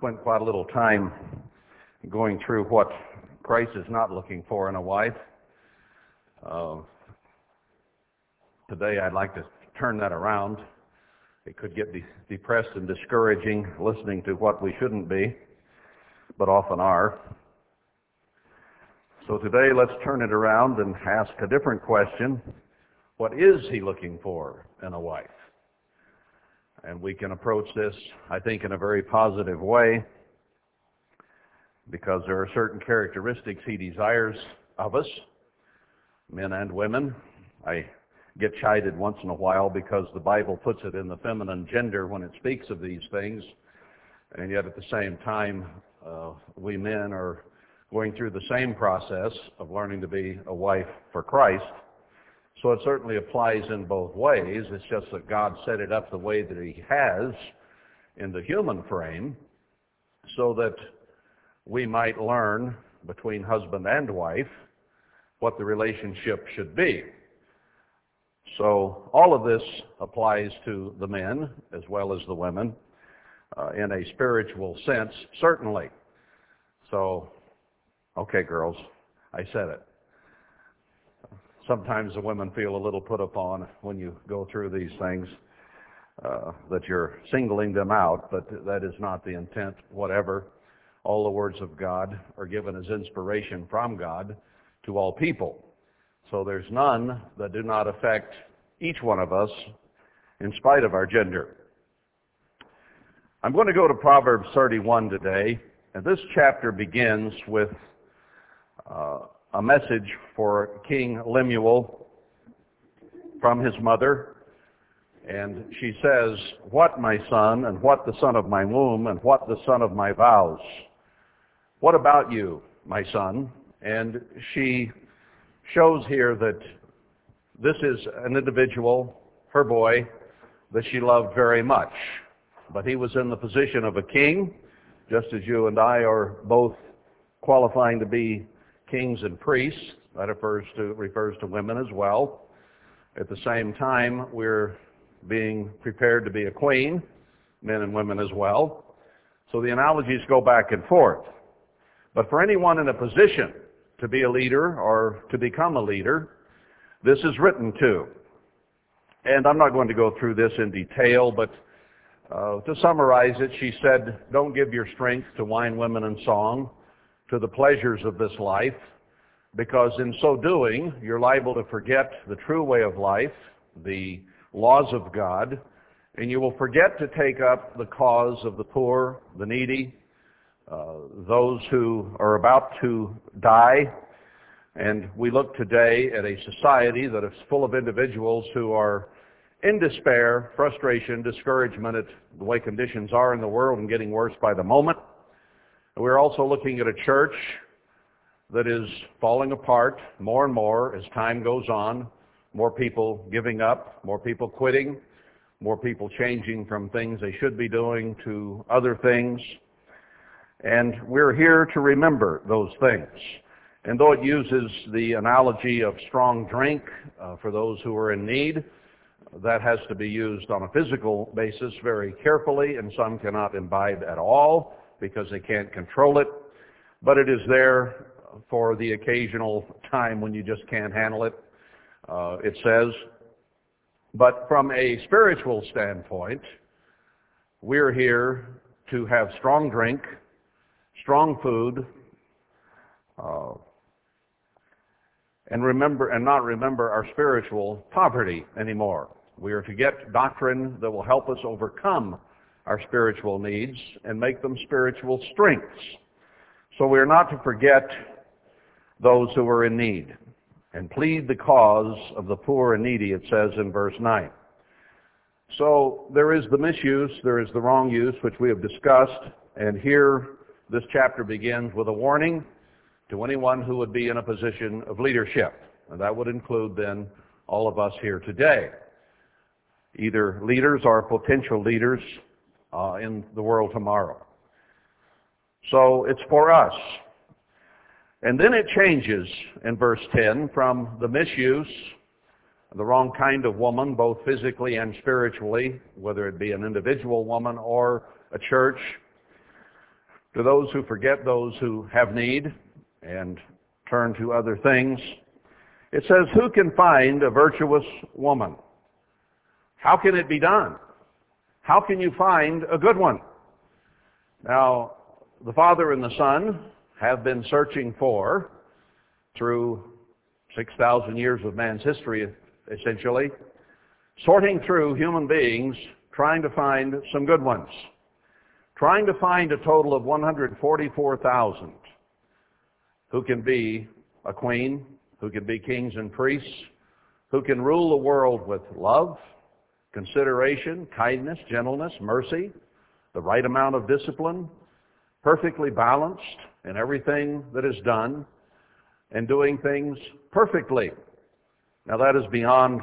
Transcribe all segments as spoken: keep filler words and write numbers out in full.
spent quite a little time going through what Christ is not looking for in a wife. Uh, today I'd like to turn that around. It could get de- depressed and discouraging listening to what we shouldn't be, but often are. So today let's turn it around and ask a different question. What is he looking for in a wife? And we can approach this, I think, in a very positive way, because there are certain characteristics he desires of us, men and women. I get chided once in a while because the Bible puts it in the feminine gender when it speaks of these things, and yet at the same time, uh, we men are going through the same process of learning to be a wife for Christ. So it certainly applies in both ways. It's just that God set it up the way that he has in the human frame so that we might learn between husband and wife what the relationship should be. So all of this applies to the men as well as the women uh, in a spiritual sense, certainly. So, okay, girls, I said it. Sometimes the women feel a little put upon when you go through these things, uh, that you're singling them out, but that is not the intent, whatever. All the words of God are given as inspiration from God to all people. So there's none that do not affect each one of us in spite of our gender. I'm going to go to Proverbs thirty-one today, and this chapter begins with uh, a message for King Lemuel from his mother, and she says, "What, my son, and what the son of my womb, and what the son of my vows? What about you, my son?" And she shows here that this is an individual, her boy, that she loved very much, but he was in the position of a king, just as you and I are both qualifying to be kings and priests. That refers to, refers to women as well. At the same time, we're being prepared to be a queen, men and women as well. So the analogies go back and forth. But for anyone in a position to be a leader or to become a leader, this is written to. And I'm not going to go through this in detail, but uh, to summarize it, she said, don't give your strength to wine, women, and song, to the pleasures of this life, because in so doing, you're liable to forget the true way of life, the laws of God, and you will forget to take up the cause of the poor, the needy, uh, those who are about to die. And we look today at a society that is full of individuals who are in despair, frustration, discouragement at the way conditions are in the world and getting worse by the moment. We're also looking at a church that is falling apart more and more as time goes on, more people giving up, more people quitting, more people changing from things they should be doing to other things. And we're here to remember those things. And though it uses the analogy of strong drink uh, for those who are in need, that has to be used on a physical basis very carefully, and some cannot imbibe at all, because they can't control it, but it is there for the occasional time when you just can't handle it, uh, it says. But from a spiritual standpoint, we're here to have strong drink, strong food, uh, and remember and not remember our spiritual poverty anymore. We are to get doctrine that will help us overcome our spiritual needs and make them spiritual strengths. So we are not to forget those who are in need and plead the cause of the poor and needy, it says in verse nine. So there is the misuse, there is the wrong use, which we have discussed, and here this chapter begins with a warning to anyone who would be in a position of leadership, and that would include then all of us here today, either leaders or potential leaders Uh, in the world tomorrow. So it's for us. And then it changes in verse ten from the misuse, the wrong kind of woman, both physically and spiritually, whether it be an individual woman or a church, to those who forget those who have need and turn to other things. It says, who can find a virtuous woman? How can it be done? How can you find a good one? Now, the Father and the Son have been searching for, through six thousand years of man's history, essentially, sorting through human beings, trying to find some good ones, trying to find a total of one hundred forty-four thousand who can be a queen, who can be kings and priests, who can rule the world with love, consideration, kindness, gentleness, mercy, the right amount of discipline, perfectly balanced in everything that is done, and doing things perfectly. Now that is beyond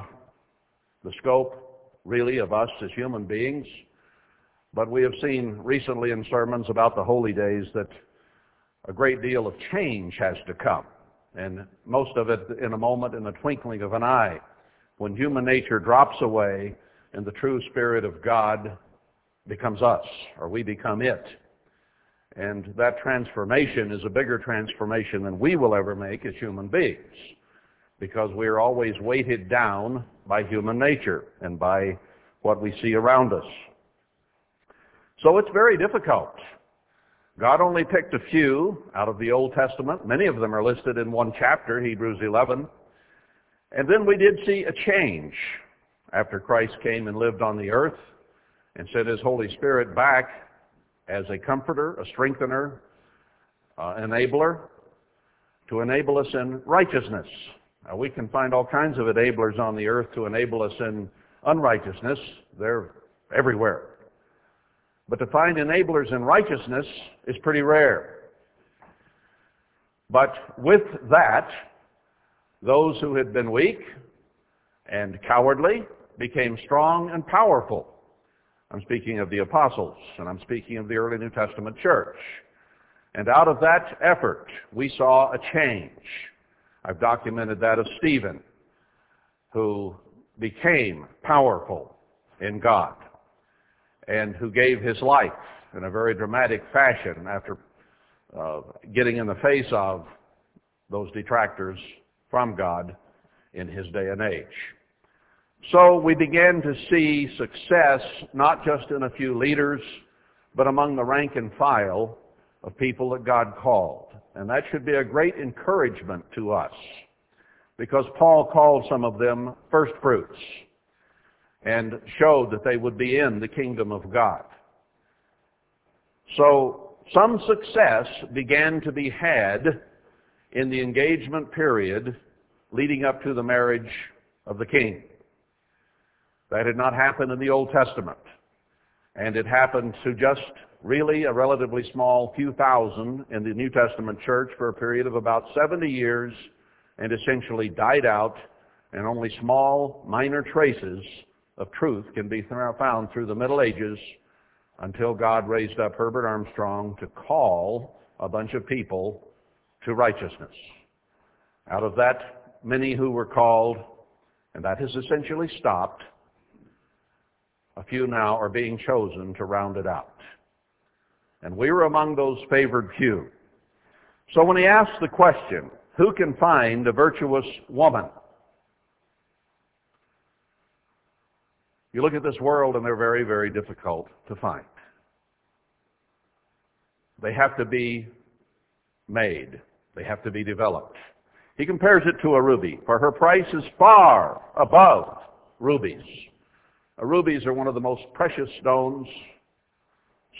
the scope, really, of us as human beings, but we have seen recently in sermons about the holy days that a great deal of change has to come, and most of it in a moment, in the twinkling of an eye, when human nature drops away and the true Spirit of God becomes us, or we become it. And that transformation is a bigger transformation than we will ever make as human beings, because we are always weighted down by human nature and by what we see around us. So it's very difficult. God only picked a few out of the Old Testament. Many of them are listed in one chapter, Hebrews eleven. And then we did see a change after Christ came and lived on the earth and sent his Holy Spirit back as a comforter, a strengthener, uh, enabler, to enable us in righteousness. Now, we can find all kinds of enablers on the earth to enable us in unrighteousness. They're everywhere. But to find enablers in righteousness is pretty rare. But with that, those who had been weak and cowardly became strong and powerful. I'm speaking of the apostles, and I'm speaking of the early New Testament church. And out of that effort, we saw a change. I've documented that of Stephen, who became powerful in God, and who gave his life in a very dramatic fashion after uh, getting in the face of those detractors from God in his day and age. So we began to see success not just in a few leaders, but among the rank and file of people that God called. And that should be a great encouragement to us, because Paul called some of them first fruits and showed that they would be in the kingdom of God. So some success began to be had in the engagement period leading up to the marriage of the king. That had not happened in the Old Testament, and it happened to just really a relatively small few thousand in the New Testament church for a period of about seventy years, and essentially died out, and only small, minor traces of truth can be found through the Middle Ages until God raised up Herbert Armstrong to call a bunch of people to righteousness. Out of that, many who were called, and that has essentially stopped, a few now are being chosen to round it out. And we were among those favored few. So when he asked the question, who can find a virtuous woman? You look at this world and they're very, very difficult to find. They have to be made. They have to be developed. He compares it to a ruby, for her price is far above rubies. Rubies are one of the most precious stones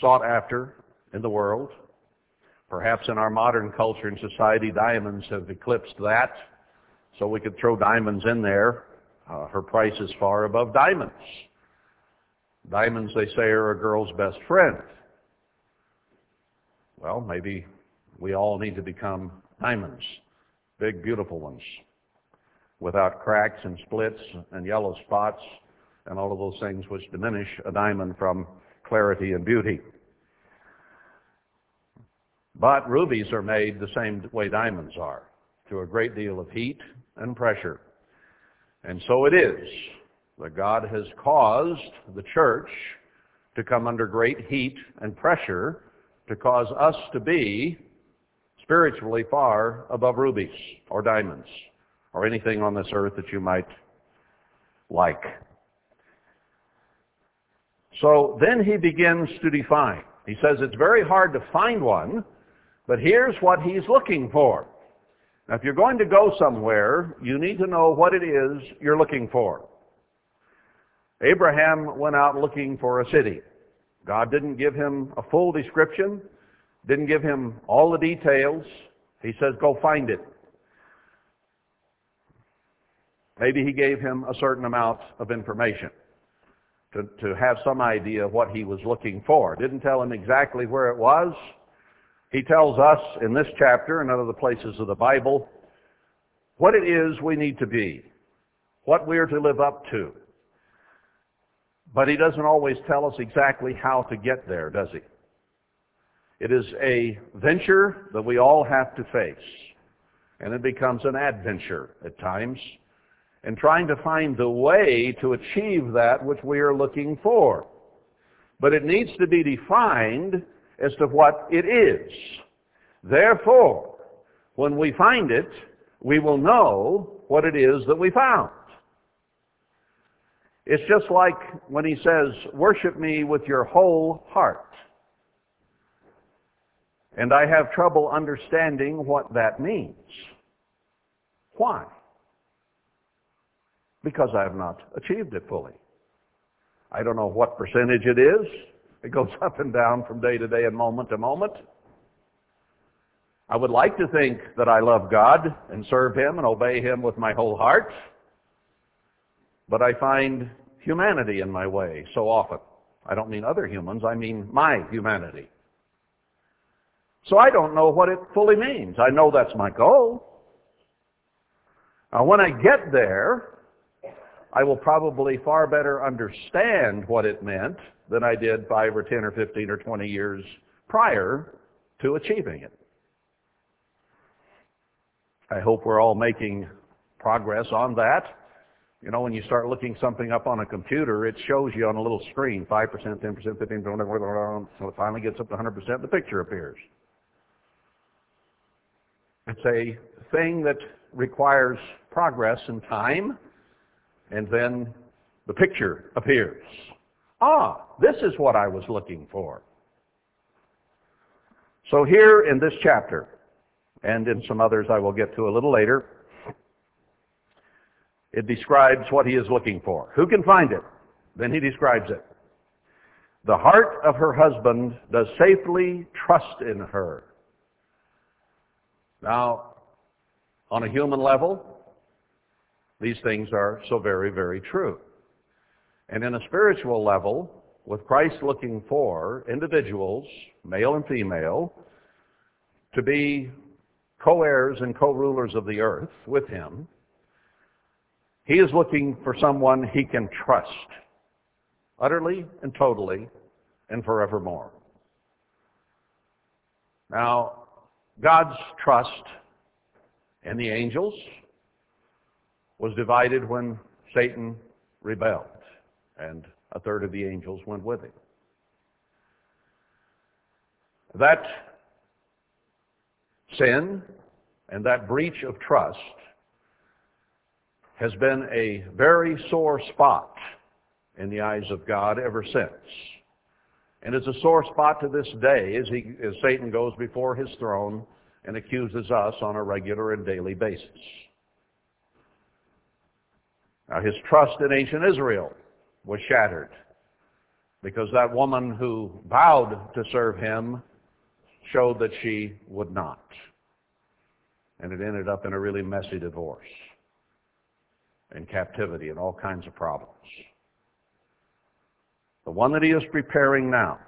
sought after in the world. Perhaps in our modern culture and society, diamonds have eclipsed that, so we could throw diamonds in there. Uh, her price is far above diamonds. Diamonds, they say, are a girl's best friend. Well, maybe we all need to become diamonds, big, beautiful ones, without cracks and splits and yellow spots and all of those things which diminish a diamond from clarity and beauty. But rubies are made the same way diamonds are, through a great deal of heat and pressure. And so it is that God has caused the church to come under great heat and pressure to cause us to be spiritually far above rubies or diamonds or anything on this earth that you might like. So then he begins to define. He says it's very hard to find one, but here's what he's looking for. Now, if you're going to go somewhere, you need to know what it is you're looking for. Abraham went out looking for a city. God didn't give him a full description, didn't give him all the details. He says, go find it. Maybe he gave him a certain amount of information to, to have some idea of what he was looking for. Didn't tell him exactly where it was. He tells us in this chapter and other places of the Bible what it is we need to be, what we are to live up to. But he doesn't always tell us exactly how to get there, does he? It is a venture that we all have to face, and it becomes an adventure at times, and trying to find the way to achieve that which we are looking for. But it needs to be defined as to what it is. Therefore, when we find it, we will know what it is that we found. It's just like when he says, worship me with your whole heart. And I have trouble understanding what that means. Why? Because I have not achieved it fully. I don't know what percentage it is. It goes up and down from day to day and moment to moment. I would like to think that I love God and serve him and obey him with my whole heart. But I find humanity in my way so often. I don't mean other humans, I mean my humanity. So I don't know what it fully means. I know that's my goal. Now when I get there, I will probably far better understand what it meant than I did five or ten or fifteen or twenty years prior to achieving it. I hope we're all making progress on that. You know, when you start looking something up on a computer, it shows you on a little screen, five percent, ten percent, fifteen percent, so it finally gets up to one hundred percent, the picture appears. It's a thing that requires progress and time, and then the picture appears. Ah, this is what I was looking for. So here in this chapter, and in some others I will get to a little later, it describes what he is looking for. Who can find it? Then he describes it. The heart of her husband does safely trust in her. Now, on a human level, these things are so very, very true. And in a spiritual level, with Christ looking for individuals, male and female, to be co-heirs and co-rulers of the earth with him, he is looking for someone he can trust, utterly and totally and forevermore. Now, God's trust in the angels was divided when Satan rebelled, and a third of the angels went with him. That sin and that breach of trust has been a very sore spot in the eyes of God ever since. And it's a sore spot to this day as, he, as Satan goes before his throne and accuses us on a regular and daily basis. Now, his trust in ancient Israel was shattered because that woman who vowed to serve him showed that she would not. And it ended up in a really messy divorce and captivity and all kinds of problems. The one that he is preparing now,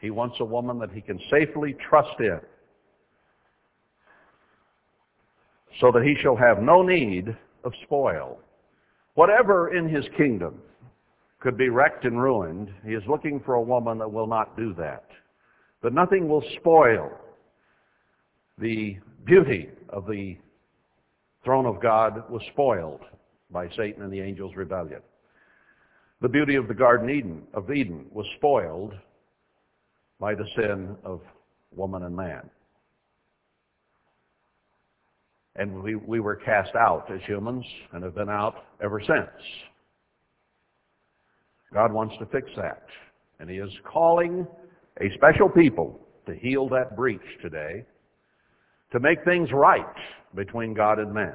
he wants a woman that he can safely trust in so that he shall have no need of spoil. Whatever in his kingdom could be wrecked and ruined, he is looking for a woman that will not do that. That nothing will spoil the beauty of the throne of God was spoiled by Satan and the angels' rebellion. The beauty of the Garden Eden, of Eden was spoiled by the sin of woman and man. And we, we were cast out as humans and have been out ever since. God wants to fix that. And he is calling a special people to heal that breach today, to make things right between God and man.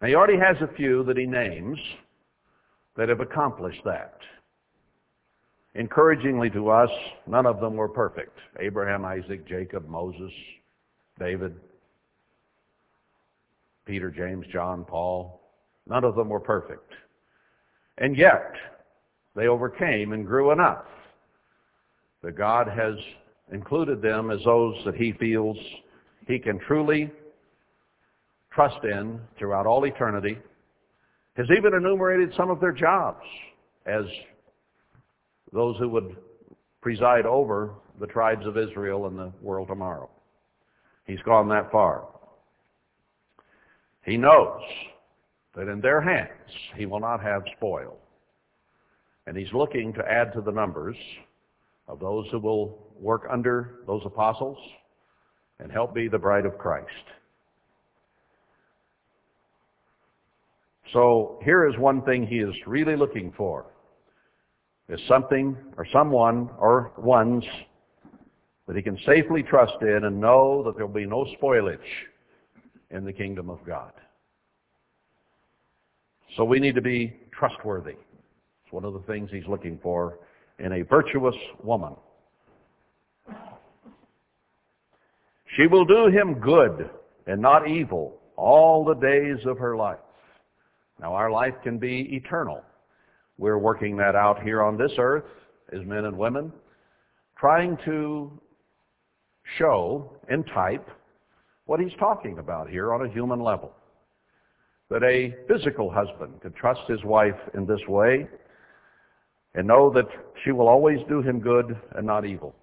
Now, he already has a few that he names that have accomplished that. Encouragingly to us, none of them were perfect. Abraham, Isaac, Jacob, Moses, David, Peter, James, John, Paul. None of them were perfect. And yet, they overcame and grew enough that God has included them as those that he feels he can truly trust in throughout all eternity. Has even enumerated some of their jobs as those who would preside over the tribes of Israel and the world tomorrow. He's gone that far. He knows that in their hands he will not have spoil. And he's looking to add to the numbers of those who will work under those apostles and help be the bride of Christ. So here is one thing he is really looking for, is something or someone or ones that he can safely trust in and know that there will be no spoilage in the kingdom of God. So we need to be trustworthy. It's one of the things he's looking for in a virtuous woman. She will do him good and not evil all the days of her life. Now, our life can be eternal. We're working that out here on this earth as men and women, trying to show in type what he's talking about here on a human level. That a physical husband could trust his wife in this way and know that she will always do him good and not evil.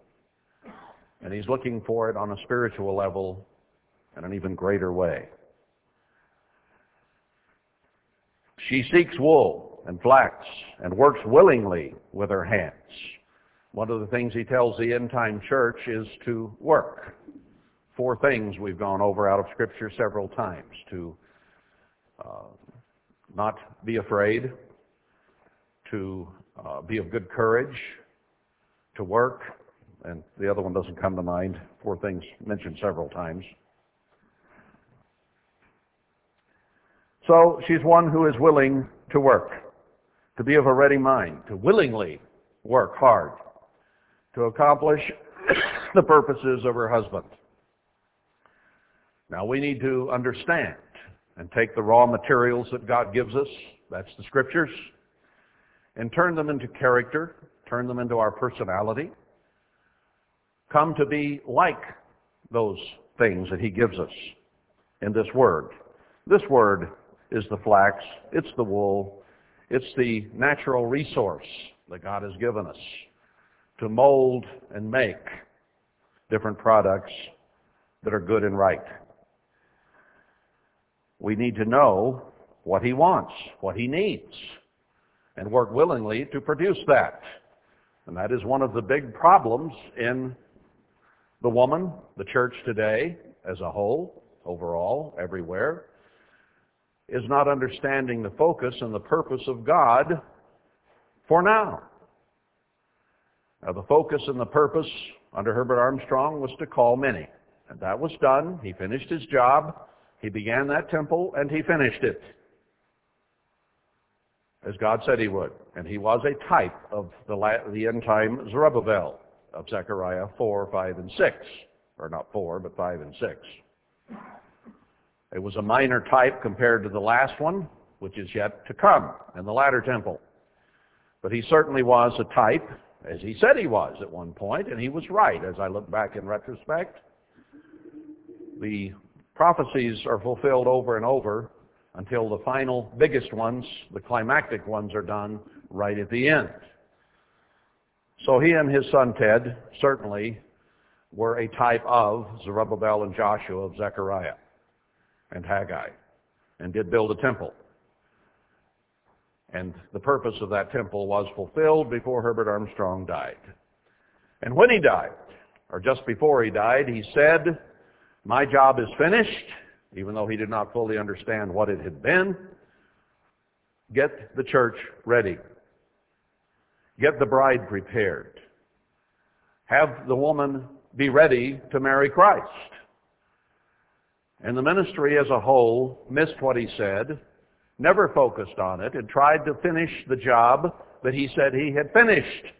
And he's looking for it on a spiritual level in an even greater way. She seeks wool and flax and works willingly with her hands. One of the things he tells the end-time church is to work. Four things we've gone over out of Scripture several times. To uh, not be afraid, to uh, be of good courage, to work, and the other one doesn't come to mind. Four things mentioned several times. So she's one who is willing to work, to be of a ready mind, to willingly work hard, to accomplish the purposes of her husband. Now we need to understand and take the raw materials that God gives us, that's the Scriptures, and turn them into character, turn them into our personality, come to be like those things that he gives us in this Word. This Word is the flax, it's the wool, it's the natural resource that God has given us to mold and make different products that are good and right. We need to know what he wants, what he needs, and work willingly to produce that. And that is one of the big problems in the woman, the church today as a whole, overall, everywhere, is not understanding the focus and the purpose of God for now. Now, the focus and the purpose under Herbert Armstrong was to call many. And that was done. He finished his job. He began that temple, and he finished it, as God said he would. And he was a type of the, la- the end-time Zerubbabel of Zechariah four, five, and six. Or not four, but five and six. It was a minor type compared to the last one, which is yet to come in the latter temple. But he certainly was a type, as he said he was at one point, and he was right, as I look back in retrospect. The prophecies are fulfilled over and over until the final biggest ones, the climactic ones, are done right at the end. So he and his son Ted certainly were a type of Zerubbabel and Joshua of Zechariah and Haggai, and did build a temple. And the purpose of that temple was fulfilled before Herbert Armstrong died. And when he died, or just before he died, he said, "My job is finished," even though he did not fully understand what it had been. Get the church ready. Get the bride prepared. Have the woman be ready to marry Christ. And the ministry as a whole missed what he said, never focused on it, and tried to finish the job that he said he had finished.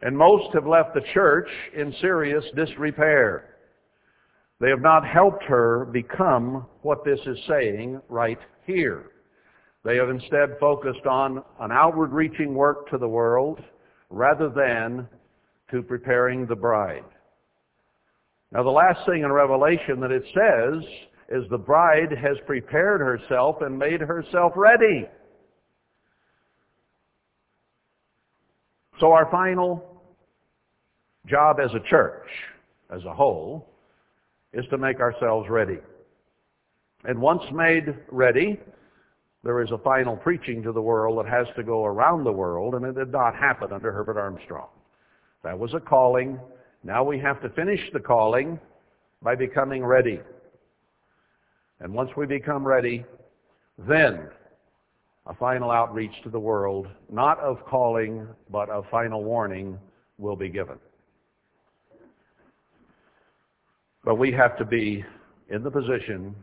And most have left the church in serious disrepair. They have not helped her become what this is saying right here. They have instead focused on an outward-reaching work to the world rather than to preparing the bride. Now, the last thing in Revelation that it says is the bride has prepared herself and made herself ready. So our final job as a church, as a whole, is to make ourselves ready. And once made ready, there is a final preaching to the world that has to go around the world, and it did not happen under Herbert Armstrong. That was a calling. Now we have to finish the calling by becoming ready. And once we become ready, then a final outreach to the world, not of calling, but of final warning, will be given. But we have to be in the position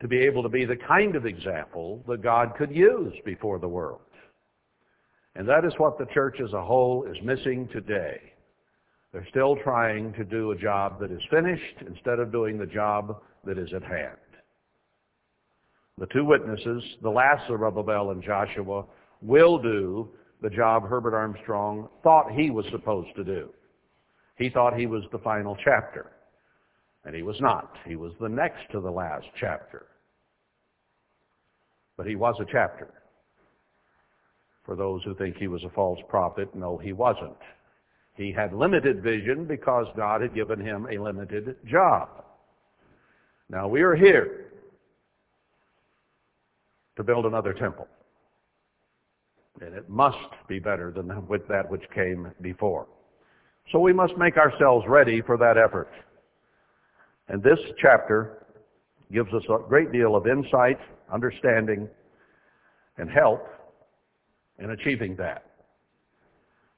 to be able to be the kind of example that God could use before the world. And that is what the church as a whole is missing today. They're still trying to do a job that is finished instead of doing the job that is at hand. The two witnesses, the last Zerubbabel and Joshua, will do the job Herbert Armstrong thought he was supposed to do. He thought he was the final chapter, and he was not. He was the next to the last chapter. But he was a chapter. For those who think he was a false prophet, no, he wasn't. He had limited vision because God had given him a limited job. Now we are here to build another temple. And it must be better than that which came before. So we must make ourselves ready for that effort. And this chapter gives us a great deal of insight, understanding, and help in achieving that.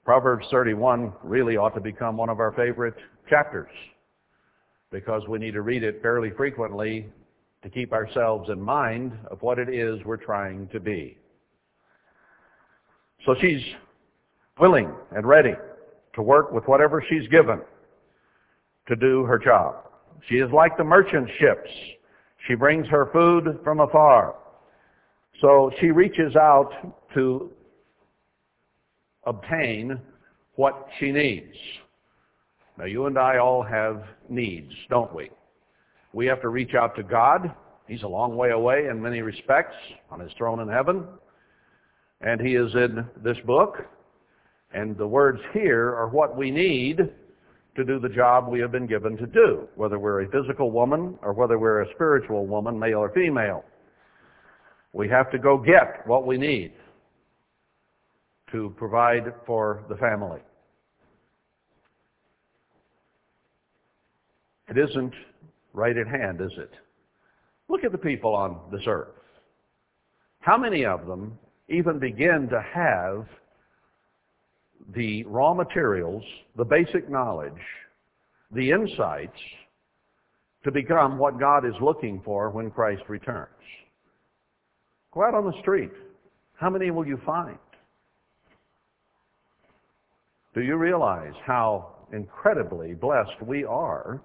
Proverbs thirty-one really ought to become one of our favorite chapters, because we need to read it fairly frequently to keep ourselves in mind of what it is we're trying to be. So she's willing and ready to work with whatever she's given to do her job. She is like the merchant ships. She brings her food from afar. So she reaches out to obtain what she needs. Now, you and I all have needs, don't we? We have to reach out to God. He's a long way away in many respects, on his throne in heaven. And he is in this book. And the words here are what we need to do the job we have been given to do, whether we're a physical woman or whether we're a spiritual woman, male or female. We have to go get what we need to provide for the family. It isn't right at hand, is it? Look at the people on this earth. How many of them even begin to have the raw materials, the basic knowledge, the insights to become what God is looking for when Christ returns? Go out on the street. How many will you find? Do you realize how incredibly blessed we are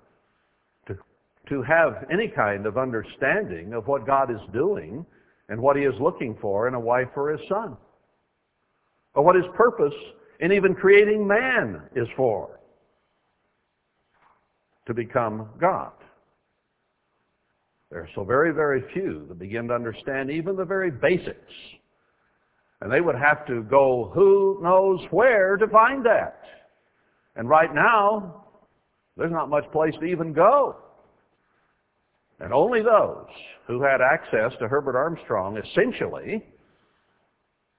to have any kind of understanding of what God is doing and what he is looking for in a wife for his son, or what his purpose in even creating man is for, to become God? There are so very, very few that begin to understand even the very basics, and they would have to go who knows where to find that. And right now, there's not much place to even go. And only those who had access to Herbert Armstrong, essentially,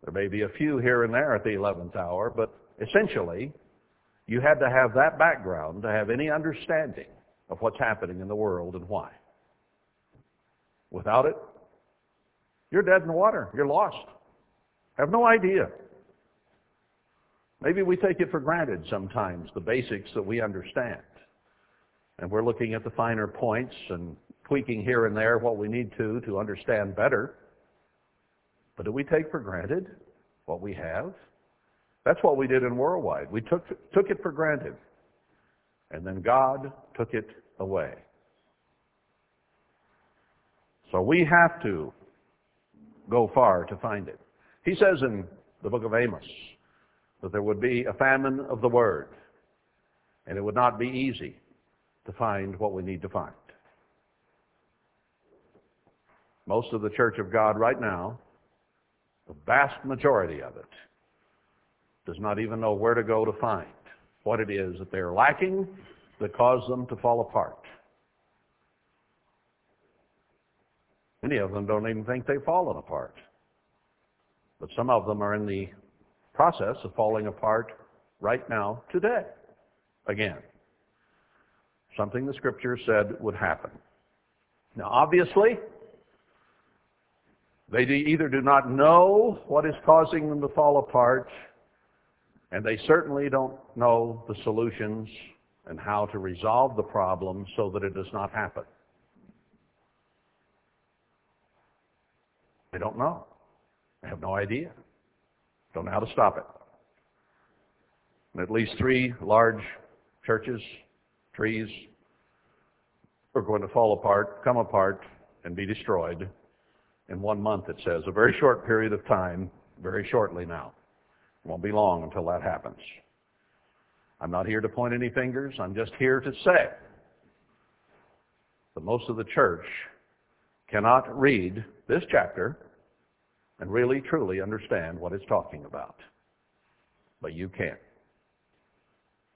there may be a few here and there at the eleventh hour, but essentially, You had to have that background to have any understanding of what's happening in the world and why. Without it, you're dead in the water. You're lost. Have no idea. Maybe we take it for granted sometimes, the basics that we understand. And we're looking at the finer points and tweaking here and there what we need to to understand better. But do we take for granted what we have? That's what we did in Worldwide. We took, took it for granted. And then God took it away. So we have to go far to find it. He says in the book of Amos that there would be a famine of the word, and it would not be easy to find what we need to find. Most of the Church of God right now, the vast majority of it, does not even know where to go to find what it is that they're lacking that caused them to fall apart. Many of them don't even think they've fallen apart. But some of them are in the process of falling apart right now, today, again. Something the Scripture said would happen. Now, obviously, they either do not know what is causing them to fall apart, and they certainly don't know the solutions and how to resolve the problem so that it does not happen. They don't know. They have no idea. Don't know how to stop it. And at least three large churches, trees, are going to fall apart, come apart, and be destroyed in one month, it says. A very short period of time, very shortly now. It won't be long until that happens. I'm not here to point any fingers. I'm just here to say that most of the church cannot read this chapter and really, truly understand what it's talking about. But you can.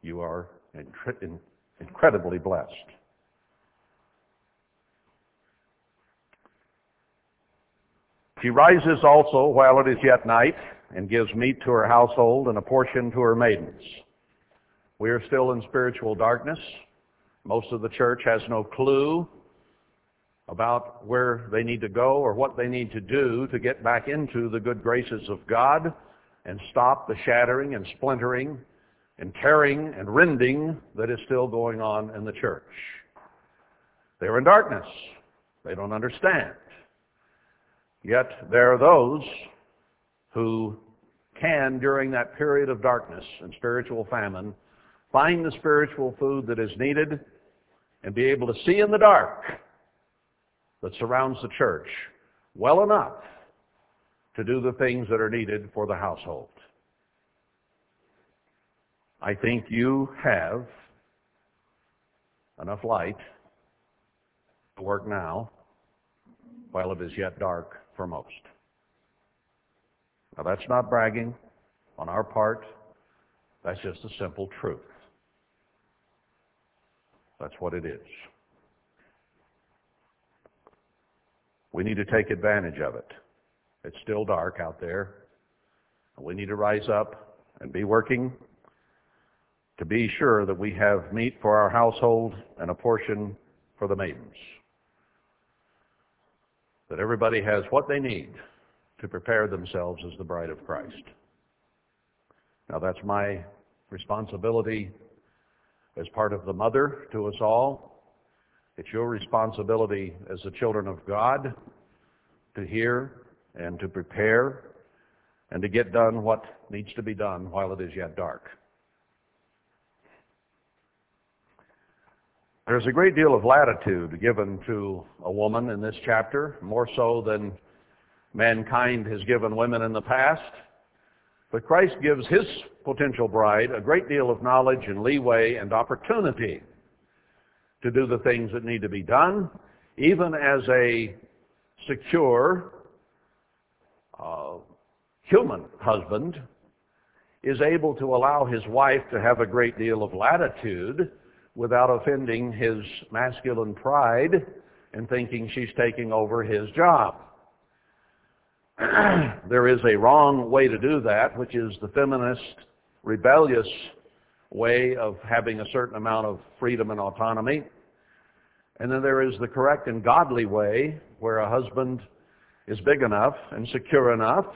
You are incre- incredibly blessed. She rises also while it is yet night and gives meat to her household and a portion to her maidens. We are still in spiritual darkness. Most of the church has no clue about where they need to go or what they need to do to get back into the good graces of God and stop the shattering and splintering and tearing and rending that is still going on in the church. They're in darkness. They don't understand. Yet there are those who can, during that period of darkness and spiritual famine, find the spiritual food that is needed and be able to see in the dark that surrounds the church well enough to do the things that are needed for the household. I think you have enough light to work now while it is yet dark for most. Now, that's not bragging on our part. That's just the simple truth. That's what it is. We need to take advantage of it. It's still dark out there. We need to rise up and be working to be sure that we have meat for our household and a portion for the maidens. That everybody has what they need to prepare themselves as the bride of Christ. Now, that's my responsibility as part of the mother to us all. It's your responsibility as the children of God to hear and to prepare and to get done what needs to be done while it is yet dark. There's a great deal of latitude given to a woman in this chapter, more so than mankind has given women in the past. But Christ gives his potential bride a great deal of knowledge and leeway and opportunity to do the things that need to be done, even as a secure uh, human husband is able to allow his wife to have a great deal of latitude without offending his masculine pride and thinking she's taking over his job. There is a wrong way to do that, which is the feminist, rebellious way of having a certain amount of freedom and autonomy. And then there is the correct and godly way where a husband is big enough and secure enough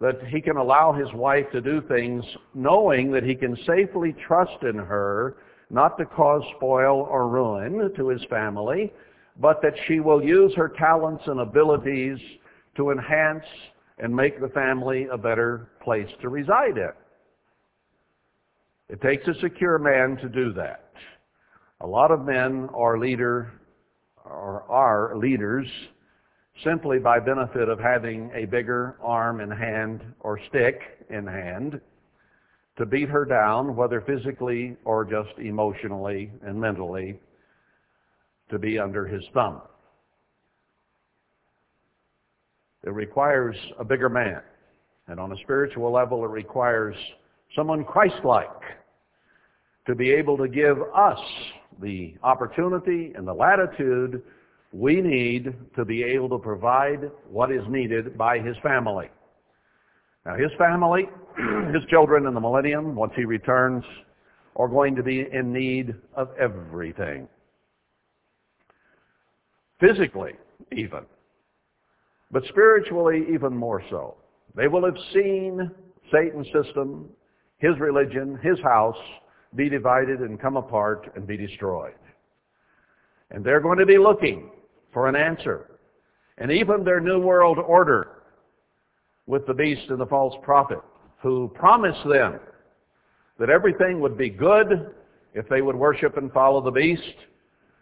that he can allow his wife to do things knowing that he can safely trust in her not to cause spoil or ruin to his family, but that she will use her talents and abilities to enhance and make the family a better place to reside in. It takes a secure man to do that. A lot of men are leader or are leaders simply by benefit of having a bigger arm in hand or stick in hand to beat her down, whether physically or just emotionally and mentally, to be under his thumb. It requires a bigger man, and on a spiritual level, it requires someone Christ-like to be able to give us the opportunity and the latitude we need to be able to provide what is needed by his family. Now, his family, his children in the millennium, once he returns, are going to be in need of everything. Physically, even. But spiritually, even more so. They will have seen Satan's system, his religion, his house, be divided and come apart and be destroyed. And they're going to be looking for an answer. And even their new world order with the beast and the false prophet, who promised them that everything would be good if they would worship and follow the beast,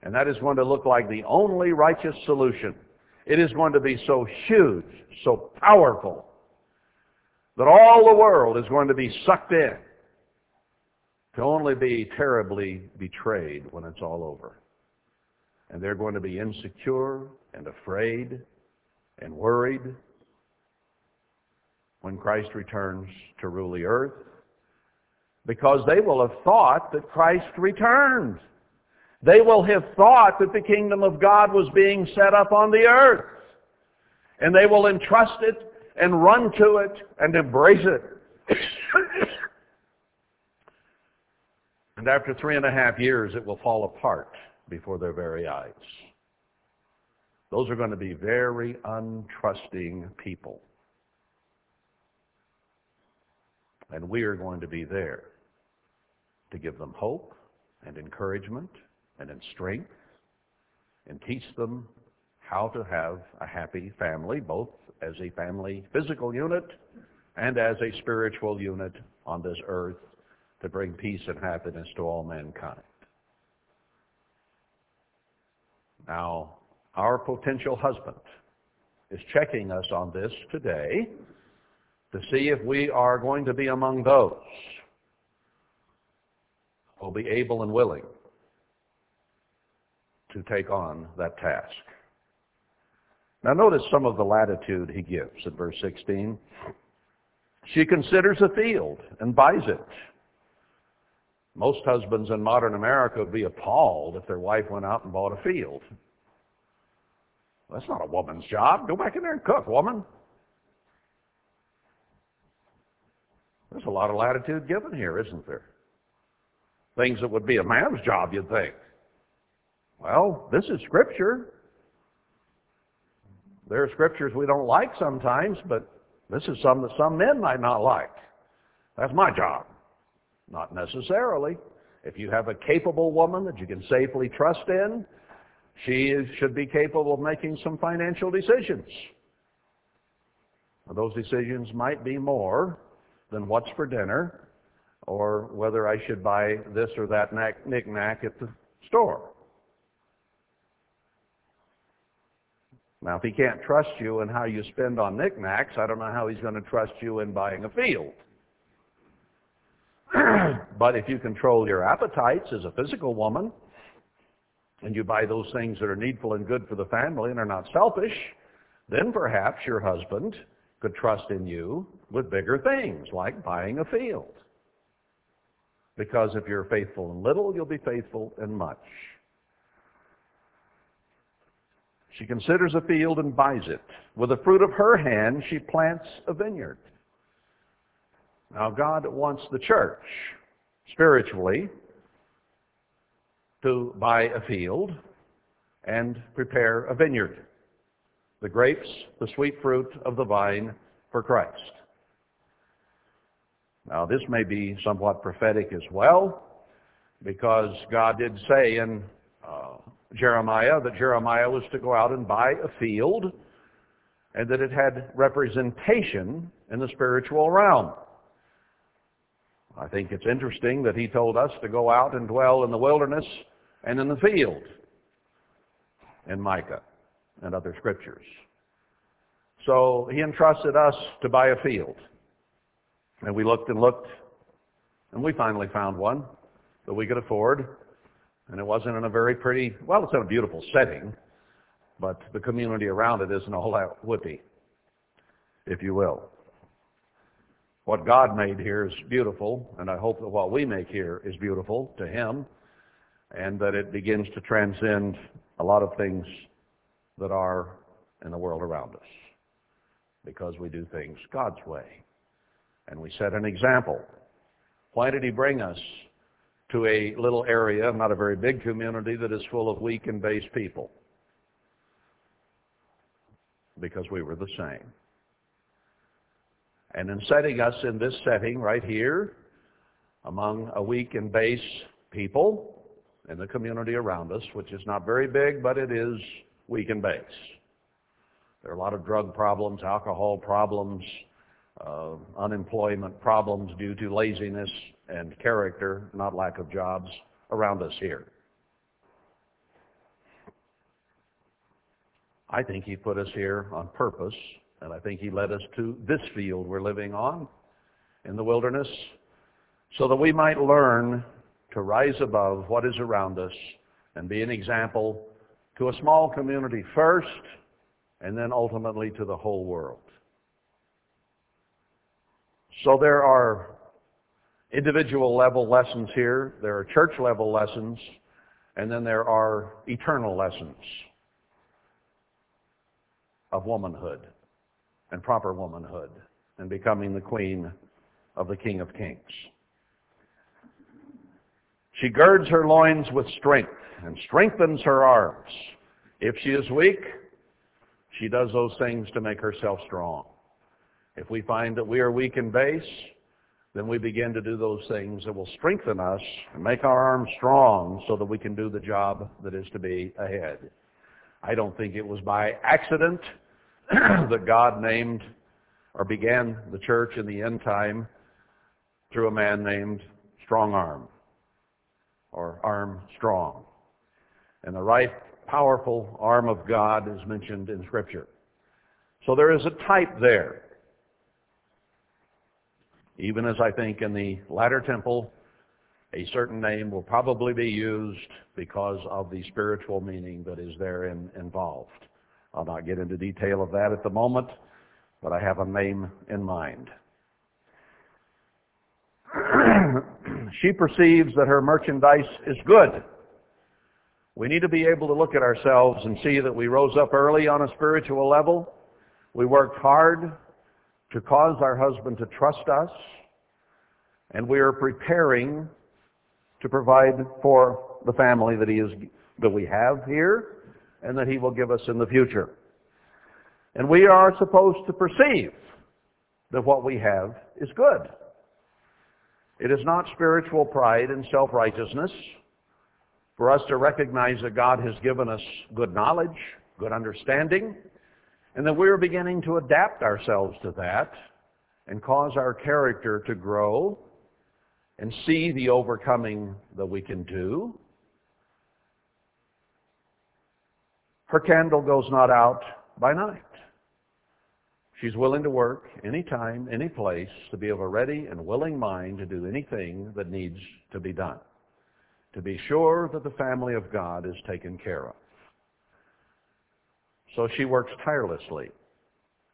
and that is going to look like the only righteous solution. It is going to be so huge, so powerful, that all the world is going to be sucked in, to only be terribly betrayed when it's all over. And they're going to be insecure and afraid and worried when Christ returns to rule the earth, because they will have thought that Christ returned. They will have thought that the kingdom of God was being set up on the earth. And they will entrust it and run to it and embrace it. And after three and a half years, it will fall apart before their very eyes. Those are going to be very untrusting people. And we are going to be there to give them hope and encouragement and in strength, and teach them how to have a happy family, both as a family physical unit and as a spiritual unit on this earth, to bring peace and happiness to all mankind. Now, our potential husband is checking us on this today to see if we are going to be among those who will be able and willing to take on that task. Now, notice some of the latitude he gives in verse sixteen. She considers a field and buys it. Most husbands in modern America would be appalled if their wife went out and bought a field. Well, that's not a woman's job. Go back in there and cook, woman. There's a lot of latitude given here, isn't there? Things that would be a man's job, you'd think. Well, this is Scripture. There are Scriptures we don't like sometimes, but this is some that some men might not like. That's my job. Not necessarily. If you have a capable woman that you can safely trust in, she is, should be capable of making some financial decisions. Now, those decisions might be more than what's for dinner or whether I should buy this or that knick-knack at the store. Now, if he can't trust you in how you spend on knick-knacks, I don't know how he's going to trust you in buying a field. But if you control your appetites as a physical woman, and you buy those things that are needful and good for the family and are not selfish, then perhaps your husband could trust in you with bigger things, like buying a field. Because if you're faithful in little, you'll be faithful in much. She considers a field and buys it. With the fruit of her hand, she plants a vineyard. Now, God wants the church spiritually to buy a field and prepare a vineyard, the grapes, the sweet fruit of the vine for Christ. Now, this may be somewhat prophetic as well, because God did say in uh, Jeremiah that Jeremiah was to go out and buy a field, and that it had representation in the spiritual realm. I think it's interesting that he told us to go out and dwell in the wilderness and in the field in Micah and other scriptures. So he entrusted us to buy a field. And we looked and looked, and we finally found one that we could afford. And it wasn't in a very pretty, well, it's in a beautiful setting, but the community around it isn't all that woody, if you will. What God made here is beautiful, and I hope that what we make here is beautiful to Him, and that it begins to transcend a lot of things that are in the world around us, because we do things God's way. And we set an example. Why did He bring us to a little area, not a very big community, that is full of weak and base people? Because we were the same. And in setting us in this setting right here, among a weak and base people in the community around us, which is not very big, but it is weak and base. There are a lot of drug problems, alcohol problems, Uh, unemployment problems due to laziness and character, not lack of jobs, around us here. I think He put us here on purpose, and I think He led us to this field we're living on in the wilderness so that we might learn to rise above what is around us and be an example to a small community first, and then ultimately to the whole world. So there are individual-level lessons here, there are church-level lessons, and then there are eternal lessons of womanhood and proper womanhood and becoming the queen of the King of Kings. She girds her loins with strength and strengthens her arms. If she is weak, she does those things to make herself strong. If we find that we are weak in base, then we begin to do those things that will strengthen us and make our arms strong so that we can do the job that is to be ahead. I don't think it was by accident that God named or began the church in the end time through a man named Strong Arm, or Arm Strong. And the right powerful arm of God is mentioned in Scripture. So there is a type there. Even as I think in the latter temple, a certain name will probably be used because of the spiritual meaning that is therein involved. I'll not get into detail of that at the moment, but I have a name in mind. She perceives that her merchandise is good. We need to be able to look at ourselves and see that we rose up early on a spiritual level. We worked hard to cause our husband to trust us, and we are preparing to provide for the family that he is, that we have here, and that He will give us in the future. And we are supposed to perceive that what we have is good. It is not spiritual pride and self-righteousness for us to recognize that God has given us good knowledge, good understanding, and that we are beginning to adapt ourselves to that and cause our character to grow and see the overcoming that we can do. Her candle goes not out by night. She's willing to work any time, any place, to be of a ready and willing mind to do anything that needs to be done, to be sure that the family of God is taken care of. So she works tirelessly,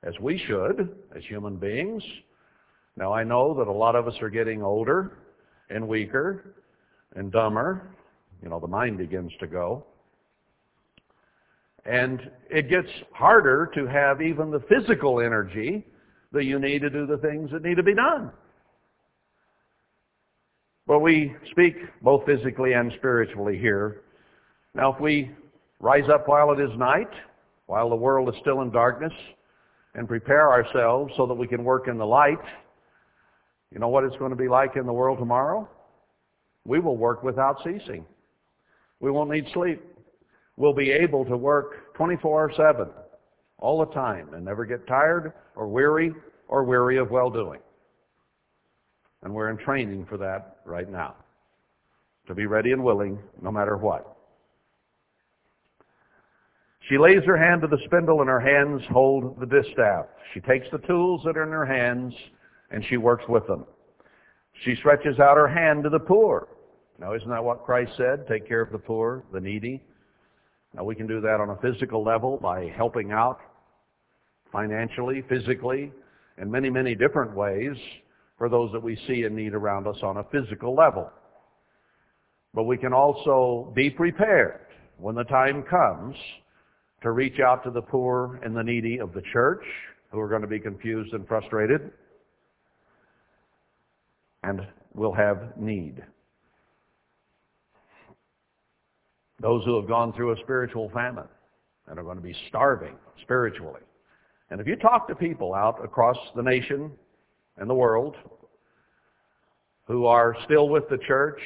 as we should, as human beings. Now, I know that a lot of us are getting older and weaker and dumber. You know, the mind begins to go. And it gets harder to have even the physical energy that you need to do the things that need to be done. But we speak both physically and spiritually here. Now, if we rise up while it is night, while the world is still in darkness, and prepare ourselves so that we can work in the light, you know what it's going to be like in the world tomorrow? We will work without ceasing. We won't need sleep. We'll be able to work twenty-four seven, all the time, and never get tired or weary or weary of well-doing. And we're in training for that right now, to be ready and willing no matter what. She lays her hand to the spindle, and her hands hold the distaff. She takes the tools that are in her hands, and she works with them. She stretches out her hand to the poor. Now, isn't that what Christ said? Take care of the poor, the needy. Now, we can do that on a physical level by helping out financially, physically, in many, many different ways for those that we see in need around us on a physical level. But we can also be prepared when the time comes to reach out to the poor and the needy of the church, who are going to be confused and frustrated, and will have need. Those who have gone through a spiritual famine and are going to be starving spiritually. And if you talk to people out across the nation and the world who are still with the church,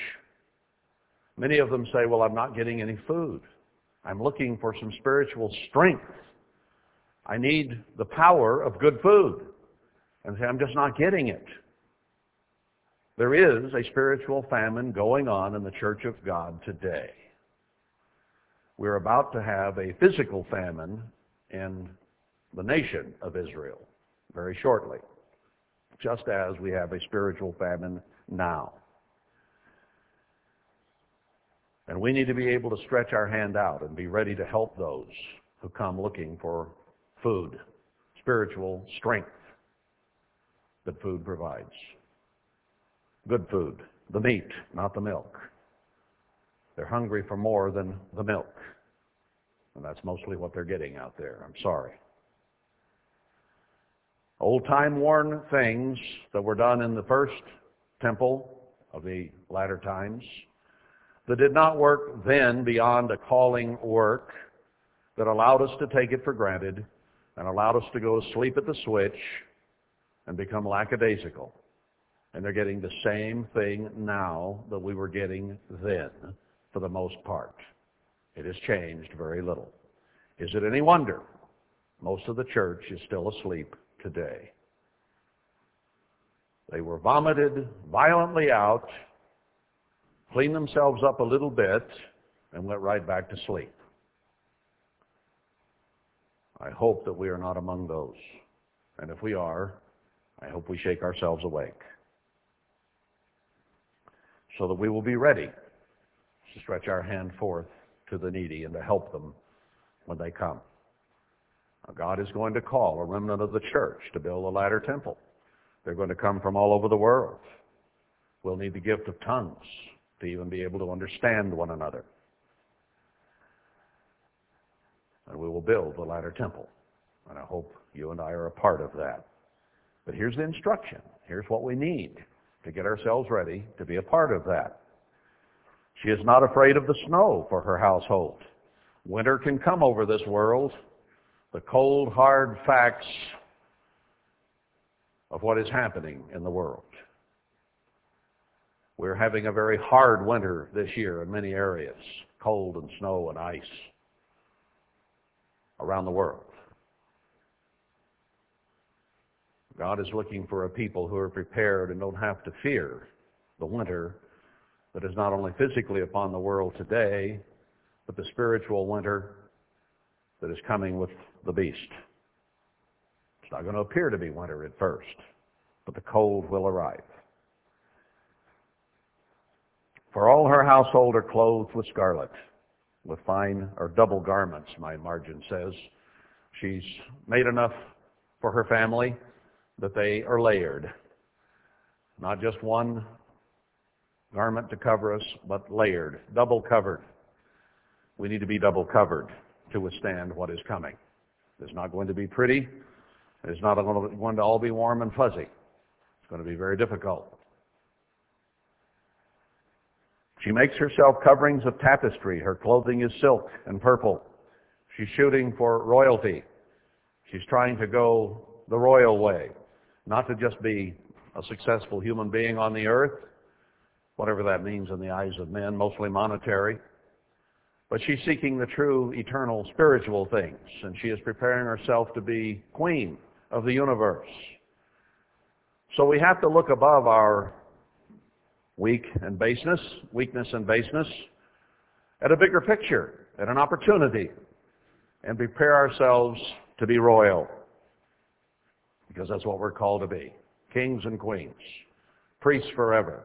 many of them say, well, I'm not getting any food. I'm looking for some spiritual strength. I need the power of good food. And say, I'm just not getting it. There is a spiritual famine going on in the church of God today. We're about to have a physical famine in the nation of Israel very shortly, just as we have a spiritual famine now. And we need to be able to stretch our hand out and be ready to help those who come looking for food, spiritual strength that food provides. Good food, the meat, not the milk. They're hungry for more than the milk. And that's mostly what they're getting out there. I'm sorry. Old-time-worn things that were done in the first temple of the latter times that did not work then beyond a calling work that allowed us to take it for granted and allowed us to go to sleep at the switch and become lackadaisical. And they're getting the same thing now that we were getting then, for the most part. It has changed very little. Is it any wonder most of the church is still asleep today? They were vomited violently out, cleaned themselves up a little bit, and went right back to sleep. I hope that we are not among those. And if we are, I hope we shake ourselves awake, so that we will be ready to stretch our hand forth to the needy and to help them when they come. Now, God is going to call a remnant of the church to build a latter temple. They're going to come from all over the world. We'll need the gift of tongues to even be able to understand one another. And we will build the latter temple. And I hope you and I are a part of that. But here's the instruction. Here's what we need to get ourselves ready to be a part of that. She is not afraid of the snow for her household. Winter can come over this world. The cold, hard facts of what is happening in the world. We're having a very hard winter this year in many areas, cold and snow and ice around the world. God is looking for a people who are prepared and don't have to fear the winter that is not only physically upon the world today, but the spiritual winter that is coming with the beast. It's not going to appear to be winter at first, but the cold will arrive. For all her household are clothed with scarlet, with fine or double garments, my margin says. She's made enough for her family that they are layered. Not just one garment to cover us, but layered, double covered. We need to be double covered to withstand what is coming. It's not going to be pretty. It's not going to all be warm and fuzzy. It's going to be very difficult. She makes herself coverings of tapestry. Her clothing is silk and purple. She's shooting for royalty. She's trying to go the royal way, not to just be a successful human being on the earth, whatever that means in the eyes of men, mostly monetary. But she's seeking the true, eternal, spiritual things, and she is preparing herself to be queen of the universe. So we have to look above our weak and baseness, weakness and baseness, at a bigger picture, at an opportunity, and prepare ourselves to be royal, because that's what we're called to be, kings and queens, priests forever,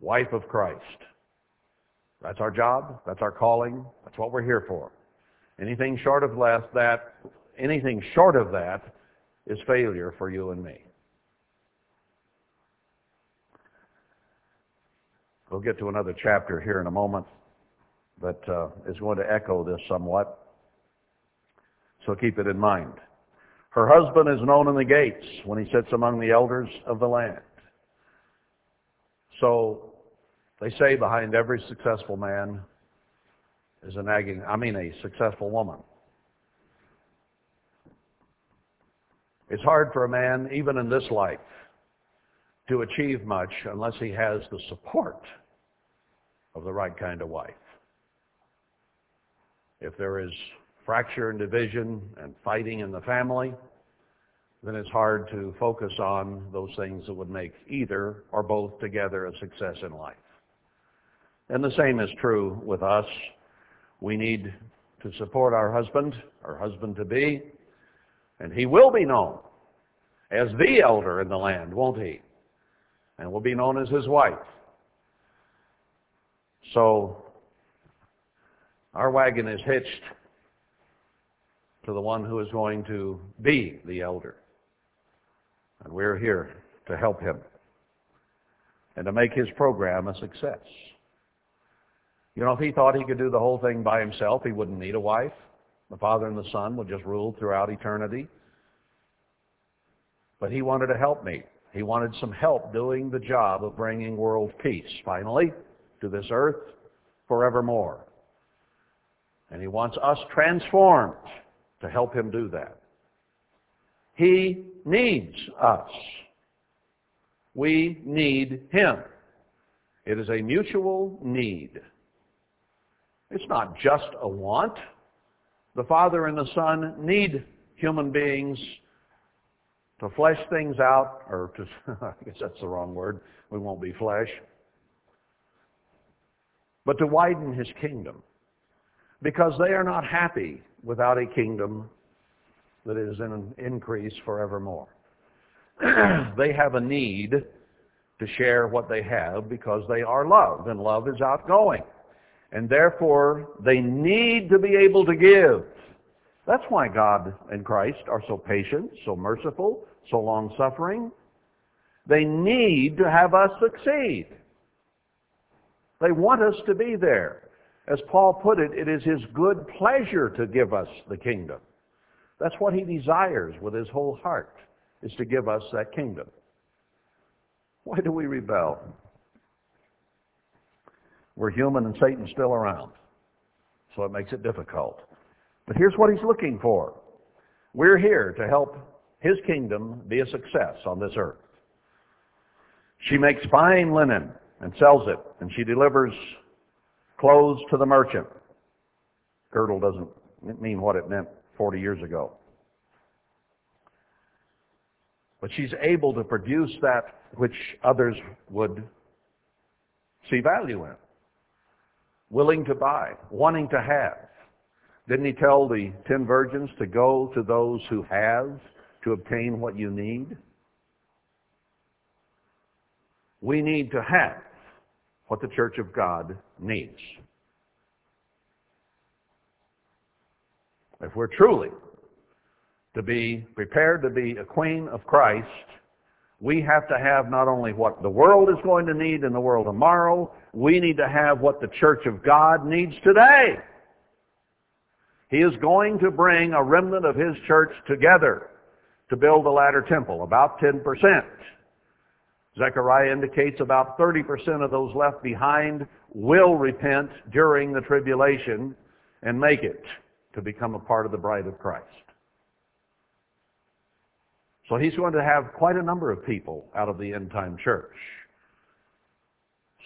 wife of Christ. That's our job, that's our calling, that's what we're here for. Anything short of less that, anything short of that is failure for you and me. We'll get to another chapter here in a moment that uh, is going to echo this somewhat, so keep it in mind. Her husband is known in the gates when he sits among the elders of the land. So they say behind every successful man is a nagging, I mean a successful woman. It's hard for a man, even in this life, to achieve much unless he has the support of the right kind of wife. If there is fracture and division and fighting in the family, then it's hard to focus on those things that would make either or both together a success in life. And the same is true with us. We need to support our husband, our husband-to-be, and he will be known as the elder in the land, won't he? And will be known as his wife. So our wagon is hitched to the one who is going to be the elder. And we're here to help him and to make his program a success. You know, if he thought he could do the whole thing by himself, he wouldn't need a wife. The Father and the Son would just rule throughout eternity. But he wanted to help me. He wanted some help doing the job of bringing world peace, finally, to this earth forevermore. And he wants us transformed to help him do that. He needs us. We need him. It is a mutual need. It's not just a want. The Father and the Son need human beings to flesh things out, or to, I guess that's the wrong word, we won't be flesh, but to widen his kingdom, because they are not happy without a kingdom that is in increase forevermore. They have a need to share what they have because they are love, and love is outgoing. And therefore, they need to be able to give. That's why God and Christ are so patient, so merciful, so long-suffering. They need to have us succeed. They want us to be there. As Paul put it, it is his good pleasure to give us the kingdom. That's what he desires with his whole heart, is to give us that kingdom. Why do we rebel? We're human and Satan's still around, so it makes it difficult. But here's what he's looking for. We're here to help his kingdom be a success on this earth. She makes fine linen and sells it, and she delivers clothes to the merchant. Girdle doesn't mean what it meant forty years ago. But she's able to produce that which others would see value in. Willing to buy, wanting to have. Didn't he tell the ten virgins to go to those who have to obtain what you need? We need to have what the Church of God needs. If we're truly to be prepared to be a queen of Christ, we have to have not only what the world is going to need in the world tomorrow, we need to have what the Church of God needs today. He is going to bring a remnant of his church together to build the latter temple, about ten percent. Zechariah indicates about thirty percent of those left behind will repent during the tribulation and make it to become a part of the bride of Christ. So he's going to have quite a number of people out of the end-time church.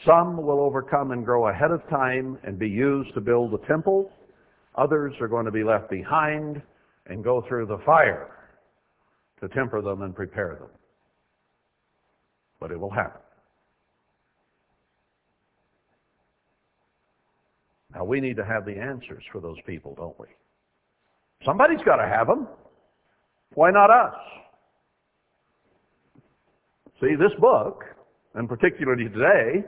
Some will overcome and grow ahead of time and be used to build the temple. Others are going to be left behind and go through the fire to temper them and prepare them. But it will happen. Now, we need to have the answers for those people, don't we? Somebody's got to have them. Why not us? See, this book, and particularly today,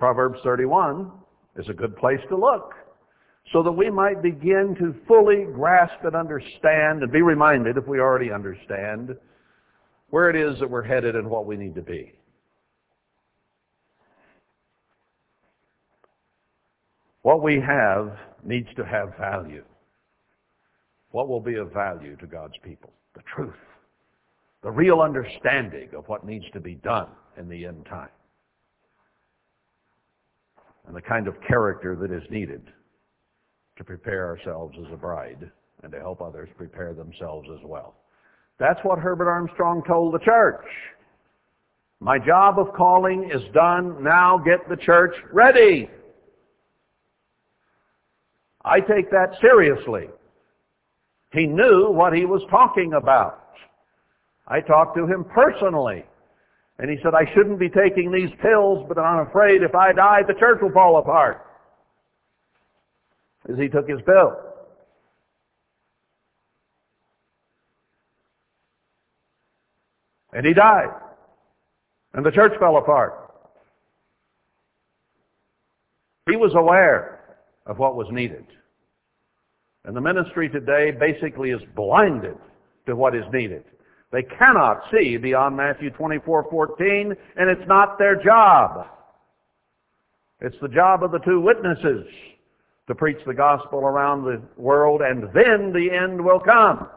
Proverbs thirty-one, is a good place to look so that we might begin to fully grasp and understand and be reminded, if we already understand, where it is that we're headed and what we need to be. What we have needs to have value. What will be of value to God's people? The truth. The real understanding of what needs to be done in the end time. And the kind of character that is needed to prepare ourselves as a bride and to help others prepare themselves as well. That's what Herbert Armstrong told the church. My job of calling is done. Now get the church ready. I take that seriously. He knew what he was talking about. I talked to him personally, and he said, I shouldn't be taking these pills, but I'm afraid if I die, the church will fall apart, as he took his pill. And he died, and the church fell apart. He was aware of what was needed. And the ministry today basically is blinded to what is needed. They cannot see beyond Matthew twenty-four fourteen, and it's not their job. It's the job of the two witnesses to preach the gospel around the world, and then the end will come.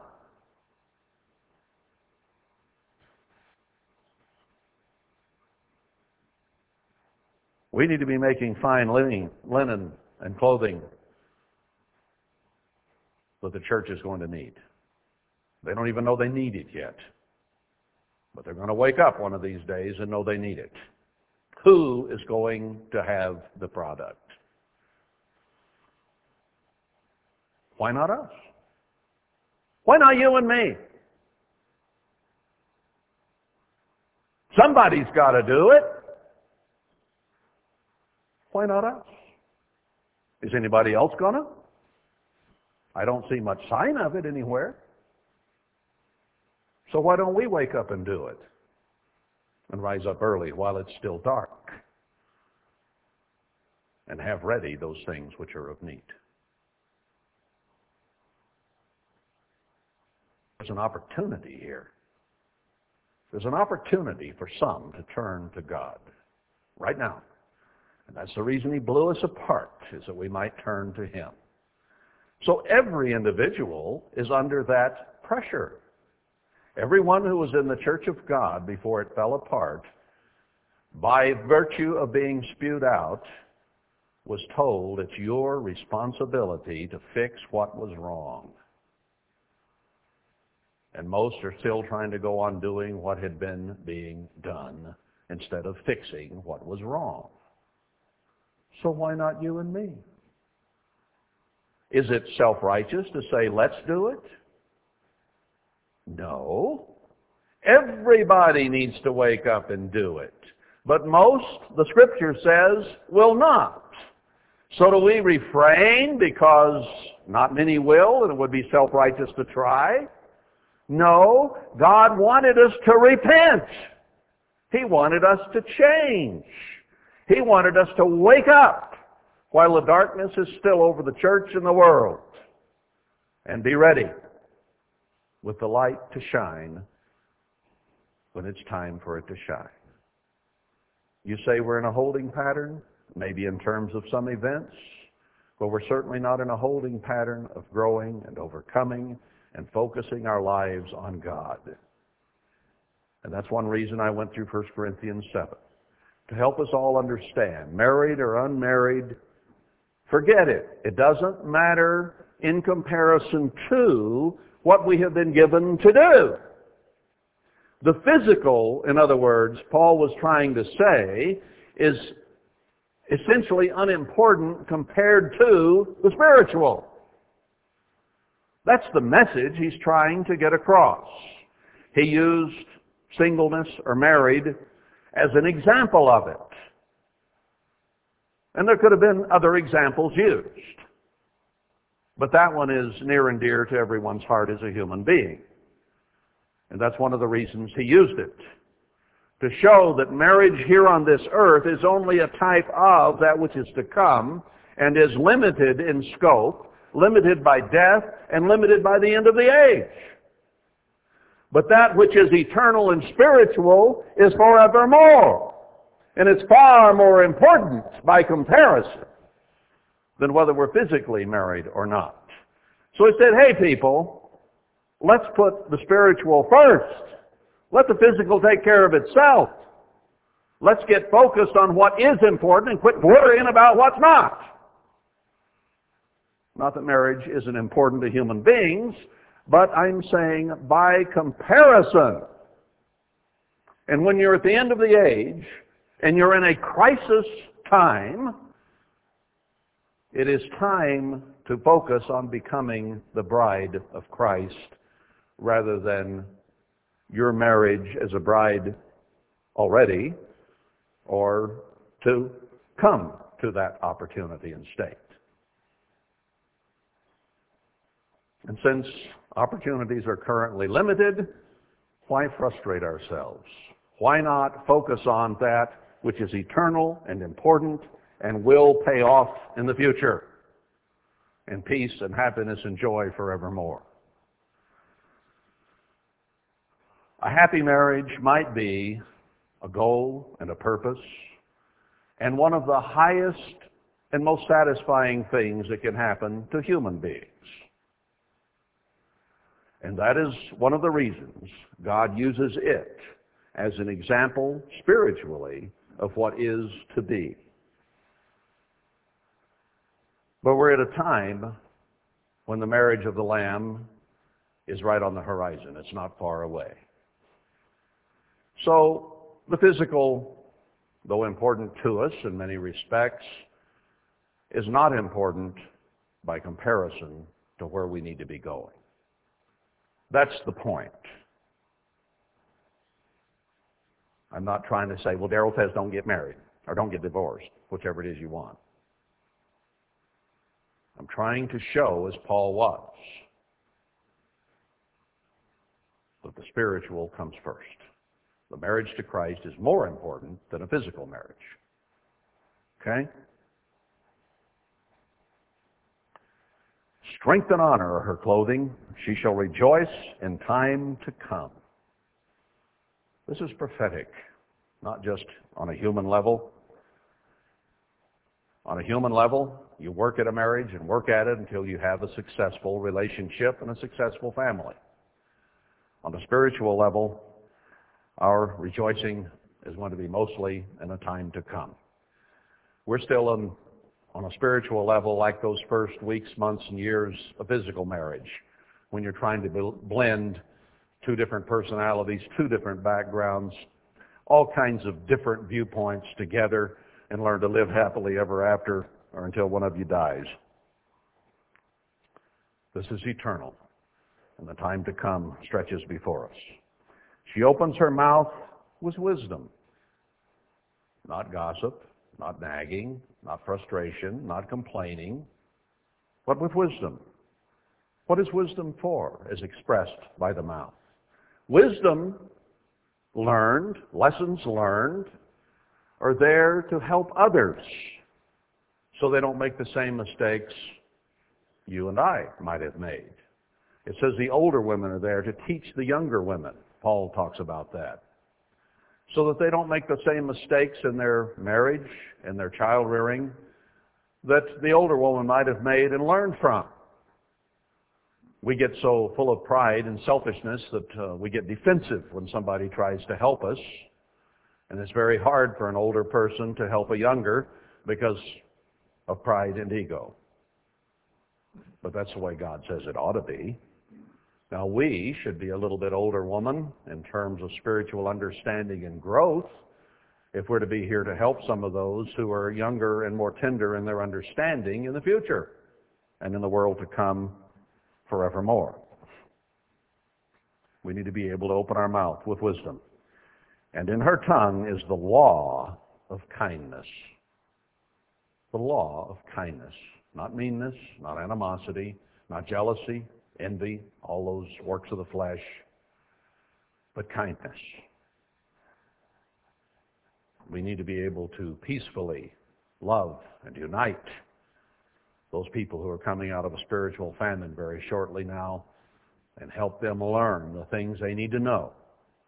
We need to be making fine linen and clothing that the church is going to need. They don't even know they need it yet. But they're going to wake up one of these days and know they need it. Who is going to have the product? Why not us? Why not you and me? Somebody's got to do it. Why not us? Is anybody else going to? I don't see much sign of it anywhere. So why don't we wake up and do it and rise up early while it's still dark and have ready those things which are of need? There's an opportunity here. There's an opportunity for some to turn to God right now. And that's the reason he blew us apart, is that we might turn to him. So every individual is under that pressure. Everyone who was in the church of God before it fell apart, by virtue of being spewed out, was told it's your responsibility to fix what was wrong. And most are still trying to go on doing what had been being done instead of fixing what was wrong. So why not you and me? Is it self-righteous to say, let's do it? No. Everybody needs to wake up and do it. But most, the Scripture says, will not. So do we refrain because not many will and it would be self-righteous to try? No. God wanted us to repent. He wanted us to change. He wanted us to wake up while the darkness is still over the church and the world and be ready with the light to shine when it's time for it to shine. You say we're in a holding pattern, maybe in terms of some events, but we're certainly not in a holding pattern of growing and overcoming and focusing our lives on God. And that's one reason I went through First Corinthians seven, to help us all understand, married or unmarried, forget it. It doesn't matter in comparison to what we have been given to do. The physical, in other words, Paul was trying to say, is essentially unimportant compared to the spiritual. That's the message he's trying to get across. He used singleness or married as an example of it. And there could have been other examples used. But that one is near and dear to everyone's heart as a human being. And that's one of the reasons he used it, to show that marriage here on this earth is only a type of that which is to come and is limited in scope, limited by death, and limited by the end of the age. But that which is eternal and spiritual is forevermore. And it's far more important by comparison than whether we're physically married or not. So he said, hey people, let's put the spiritual first. Let the physical take care of itself. Let's get focused on what is important and quit worrying about what's not. Not that marriage isn't important to human beings, but I'm saying by comparison. And when you're at the end of the age and you're in a crisis time, it is time to focus on becoming the bride of Christ rather than your marriage as a bride already or to come to that opportunity and state. And since opportunities are currently limited, why frustrate ourselves? Why not focus on that which is eternal and important and will pay off in the future in peace and happiness and joy forevermore? A happy marriage might be a goal and a purpose and one of the highest and most satisfying things that can happen to human beings. And that is one of the reasons God uses it as an example spiritually of what is to be. But we're at a time when the marriage of the Lamb is right on the horizon. It's not far away. So the physical, though important to us in many respects, is not important by comparison to where we need to be going. That's the point. I'm not trying to say, well, Darrell says don't get married or don't get divorced, whichever it is you want. I'm trying to show, as Paul was, that the spiritual comes first. The marriage to Christ is more important than a physical marriage. Okay? Strength and honor are her clothing. She shall rejoice in time to come. This is prophetic, not just on a human level. On a human level, you work at a marriage and work at it until you have a successful relationship and a successful family. On the spiritual level, our rejoicing is going to be mostly in a time to come. We're still in on a spiritual level like those first weeks, months, and years of physical marriage, when you're trying to blend two different personalities, two different backgrounds, all kinds of different viewpoints together and learn to live happily ever after or until one of you dies. This is eternal, and the time to come stretches before us. She opens her mouth with wisdom, not gossip, not nagging, not frustration, not complaining, but with wisdom. What is wisdom for, as expressed by the mouth? Wisdom learned, lessons learned, are there to help others so they don't make the same mistakes you and I might have made. It says the older women are there to teach the younger women. Paul talks about that. So that they don't make the same mistakes in their marriage and their child rearing that the older woman might have made and learned from. we get so full of pride and selfishness that uh, we get defensive when somebody tries to help us. And it's very hard for an older person to help a younger because of pride and ego. But that's the way God says it ought to be. Now, we should be a little bit older woman in terms of spiritual understanding and growth if we're to be here to help some of those who are younger and more tender in their understanding in the future and in the world to come forevermore. We need to be able to open our mouth with wisdom. And in her tongue is the law of kindness. The law of kindness. Not meanness, not animosity, not jealousy, envy, all those works of the flesh, but kindness. We need to be able to peacefully love and unite those people who are coming out of a spiritual famine very shortly now and help them learn the things they need to know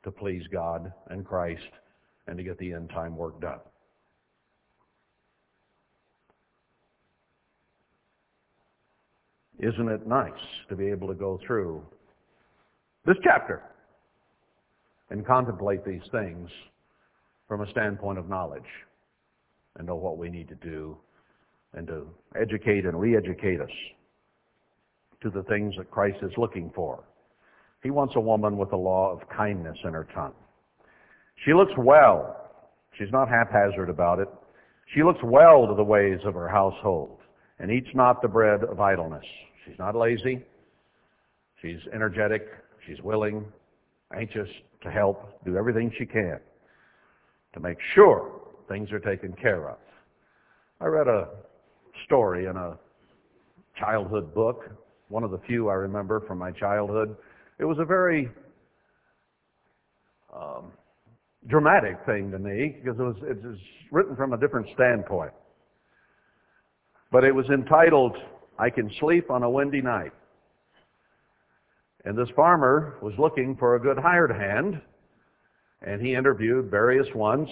to please God and Christ and to get the end time work done. Isn't it nice to be able to go through this chapter and contemplate these things from a standpoint of knowledge and know what we need to do and to educate and re-educate us to the things that Christ is looking for? He wants a woman with the law of kindness in her tongue. She looks well. She's not haphazard about it. She looks well to the ways of her household and eats not the bread of idleness. She's not lazy. She's energetic. She's willing, anxious to help, do everything she can to make sure things are taken care of. I read a story in a childhood book, one of the few I remember from my childhood. It was a very um, dramatic thing to me because it was, it was written from a different standpoint. But it was entitled, "I Can Sleep on a Windy Night." And this farmer was looking for a good hired hand, and he interviewed various ones.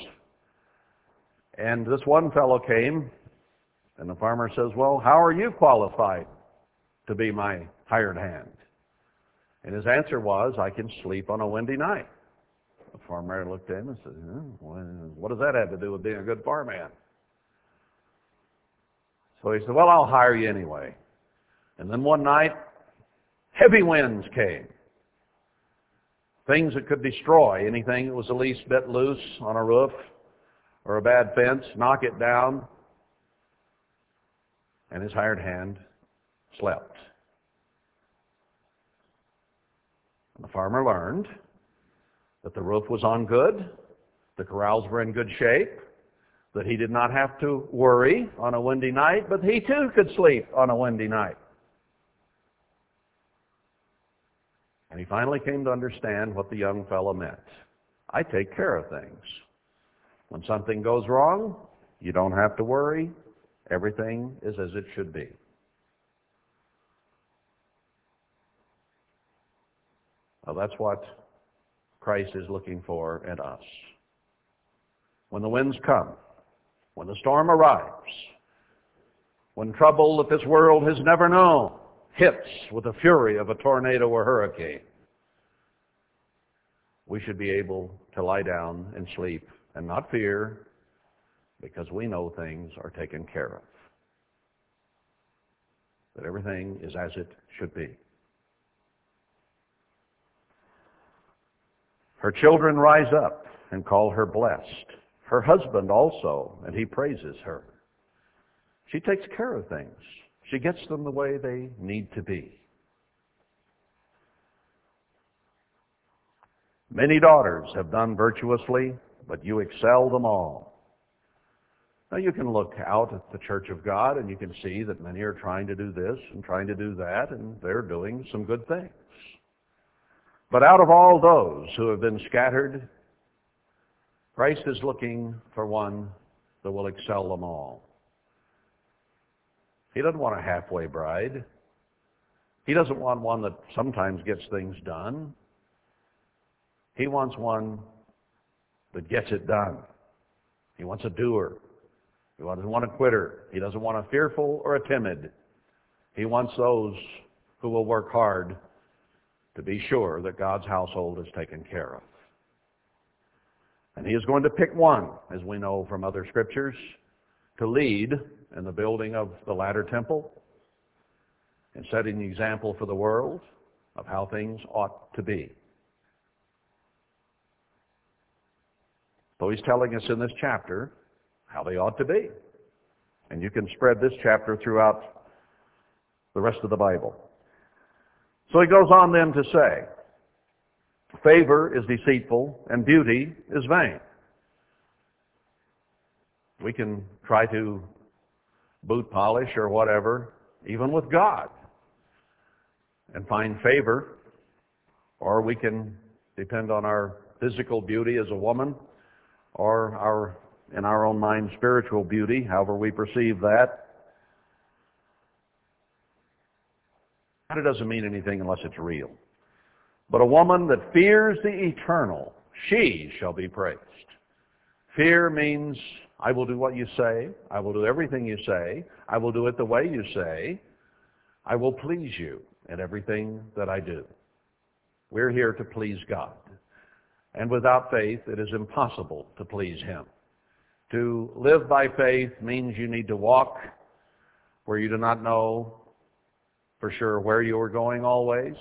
And this one fellow came, and the farmer says, "Well, how are you qualified to be my hired hand?" And his answer was, "I can sleep on a windy night." The farmer looked at him and said, "Hmm, what does that have to do with being a good farmhand?" So he said, "Well, I'll hire you anyway." And then one night, heavy winds came. Things that could destroy anything that was the least bit loose on a roof or a bad fence, knock it down. And his hired hand slept. And the farmer learned that the roof was on good, the corrals were in good shape, that he did not have to worry on a windy night, but he too could sleep on a windy night. And he finally came to understand what the young fellow meant. I take care of things. When something goes wrong, you don't have to worry. Everything is as it should be. Now that's what Christ is looking for in us. When the winds come, when the storm arrives, when trouble that this world has never known hits with the fury of a tornado or hurricane, we should be able to lie down and sleep and not fear because we know things are taken care of, that everything is as it should be. Her children rise up and call her blessed. Her husband also, and he praises her. She takes care of things. She gets them the way they need to be. Many daughters have done virtuously, but you excel them all. Now you can look out at the Church of God and you can see that many are trying to do this and trying to do that, and they're doing some good things. But out of all those who have been scattered, Christ is looking for one that will excel them all. He doesn't want a halfway bride. He doesn't want one that sometimes gets things done. He wants one that gets it done. He wants a doer. He doesn't want a quitter. He doesn't want a fearful or a timid. He wants those who will work hard to be sure that God's household is taken care of. And he is going to pick one, as we know from other scriptures, to lead in the building of the latter temple and setting the example for the world of how things ought to be. So he's telling us in this chapter how they ought to be. And you can spread this chapter throughout the rest of the Bible. So he goes on then to say, favor is deceitful and beauty is vain. We can try to boot polish or whatever, even with God, and find favor, or we can depend on our physical beauty as a woman, or our, in our own mind, spiritual beauty, however we perceive that. And it doesn't mean anything unless it's real. But a woman that fears the eternal, she shall be praised. Fear means I will do what you say. I will do everything you say. I will do it the way you say. I will please you in everything that I do. We're here to please God. And without faith, it is impossible to please Him. To live by faith means you need to walk where you do not know for sure where you are going always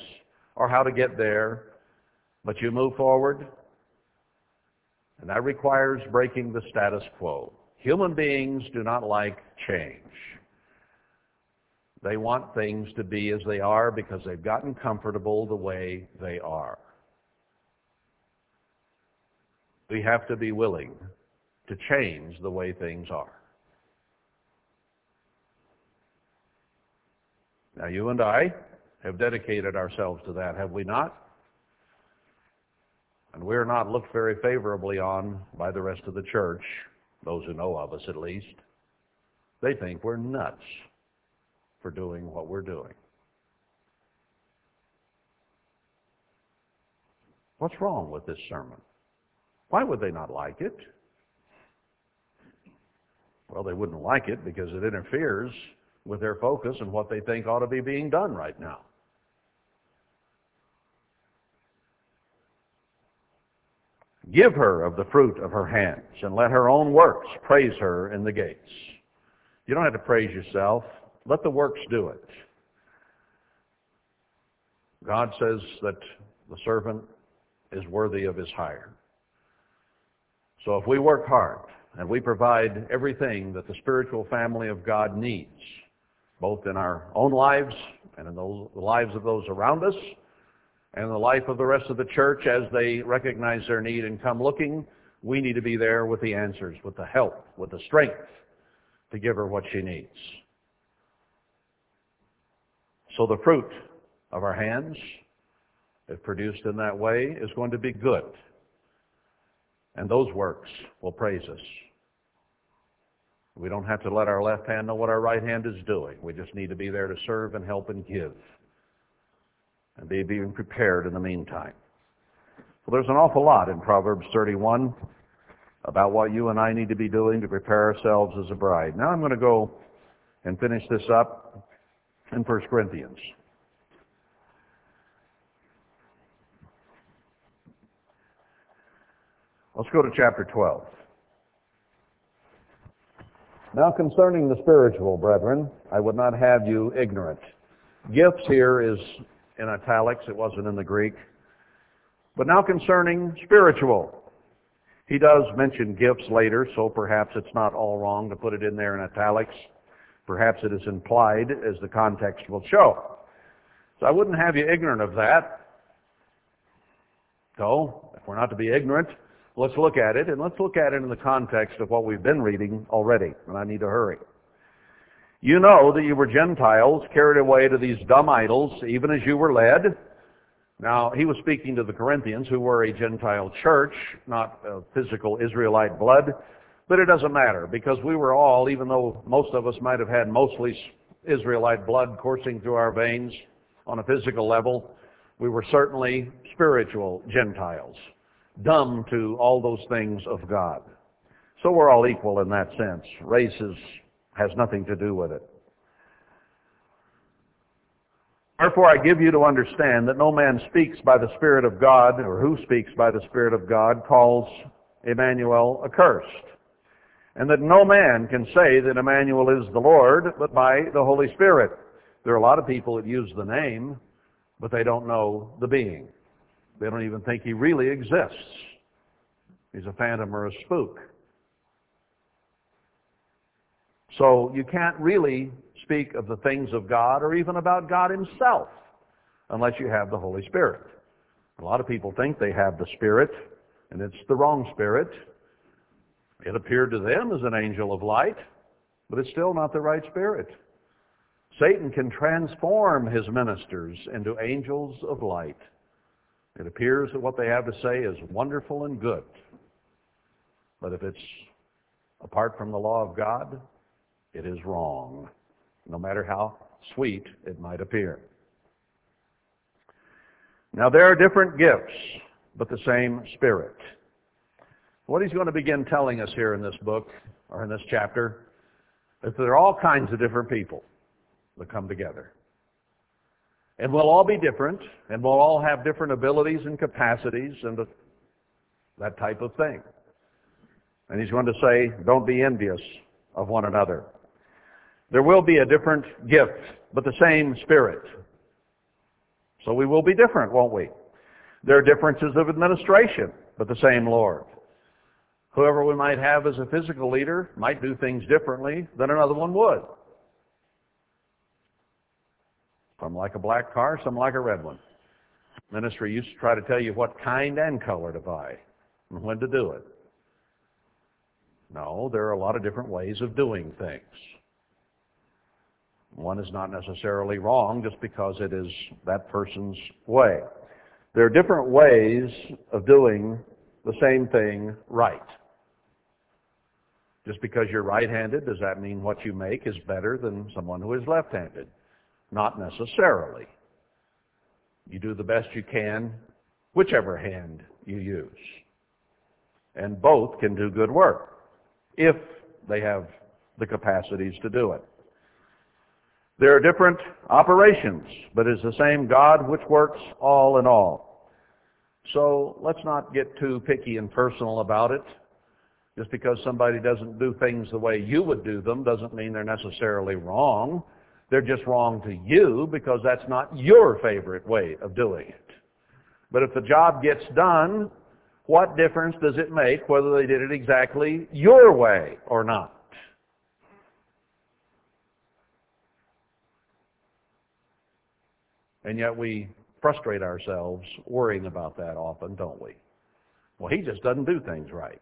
or how to get there, but you move forward. And that requires breaking the status quo. Human beings do not like change. They want things to be as they are because they've gotten comfortable the way they are. We have to be willing to change the way things are. Now, you and I have dedicated ourselves to that, have we not? And we're not looked very favorably on by the rest of the church, those who know of us at least. They think we're nuts for doing what we're doing. What's wrong with this sermon? Why would they not like it? Well, they wouldn't like it because it interferes with their focus and what they think ought to be being done right now. Give her of the fruit of her hands, and let her own works praise her in the gates. You don't have to praise yourself. Let the works do it. God says that the servant is worthy of his hire. So if we work hard and we provide everything that the spiritual family of God needs, both in our own lives and in the lives of those around us, and the life of the rest of the church as they recognize their need and come looking, we need to be there with the answers, with the help, with the strength to give her what she needs. So the fruit of our hands, if produced in that way, is going to be good. And those works will praise us. We don't have to let our left hand know what our right hand is doing. We just need to be there to serve and help and give. And be being prepared in the meantime. Well, there's an awful lot in Proverbs thirty-one about what you and I need to be doing to prepare ourselves as a bride. Now I'm going to go and finish this up in First Corinthians. Let's go to chapter twelve. Now concerning the spiritual, brethren, I would not have you ignorant. Gifts here is in italics, it wasn't in the Greek. But now concerning spiritual. He does mention gifts later, so perhaps it's not all wrong to put it in there in italics. Perhaps it is implied, as the context will show. So I wouldn't have you ignorant of that. So, if we're not to be ignorant, let's look at it, and let's look at it in the context of what we've been reading already, and I need to hurry. You know that you were Gentiles carried away to these dumb idols, even as you were led. Now, he was speaking to the Corinthians, who were a Gentile church, not uh, physical Israelite blood, but it doesn't matter, because we were all, even though most of us might have had mostly Israelite blood coursing through our veins on a physical level, we were certainly spiritual Gentiles, dumb to all those things of God. So we're all equal in that sense. Races has nothing to do with it. Therefore I give you to understand that no man speaks by the Spirit of God, or who speaks by the Spirit of God, calls Emmanuel accursed, and that no man can say that Emmanuel is the Lord, but by the Holy Spirit. There are a lot of people that use the name, but they don't know the being. They don't even think he really exists. He's a phantom or a spook. So you can't really speak of the things of God or even about God himself unless you have the Holy Spirit. A lot of people think they have the Spirit, and it's the wrong Spirit. It appeared to them as an angel of light, but it's still not the right Spirit. Satan can transform his ministers into angels of light. It appears that what they have to say is wonderful and good. But if it's apart from the law of God, it is wrong, no matter how sweet it might appear. Now, there are different gifts, but the same Spirit. What he's going to begin telling us here in this book, or in this chapter, is that there are all kinds of different people that come together. And we'll all be different, and we'll all have different abilities and capacities and the, that type of thing. And he's going to say, don't be envious of one another. There will be a different gift, but the same Spirit. So we will be different, won't we? There are differences of administration, but the same Lord. Whoever we might have as a physical leader might do things differently than another one would. Some like a black car, some like a red one. Ministry used to try to tell you what kind and color to buy and when to do it. No, there are a lot of different ways of doing things. One is not necessarily wrong just because it is that person's way. There are different ways of doing the same thing right. Just because you're right-handed, does that mean what you make is better than someone who is left-handed? Not necessarily. You do the best you can, whichever hand you use. And both can do good work if they have the capacities to do it. There are different operations, but it's the same God which works all in all. So let's not get too picky and personal about it. Just because somebody doesn't do things the way you would do them doesn't mean they're necessarily wrong. They're just wrong to you because that's not your favorite way of doing it. But if the job gets done, what difference does it make whether they did it exactly your way or not? And yet we frustrate ourselves worrying about that often, don't we? Well, he just doesn't do things right.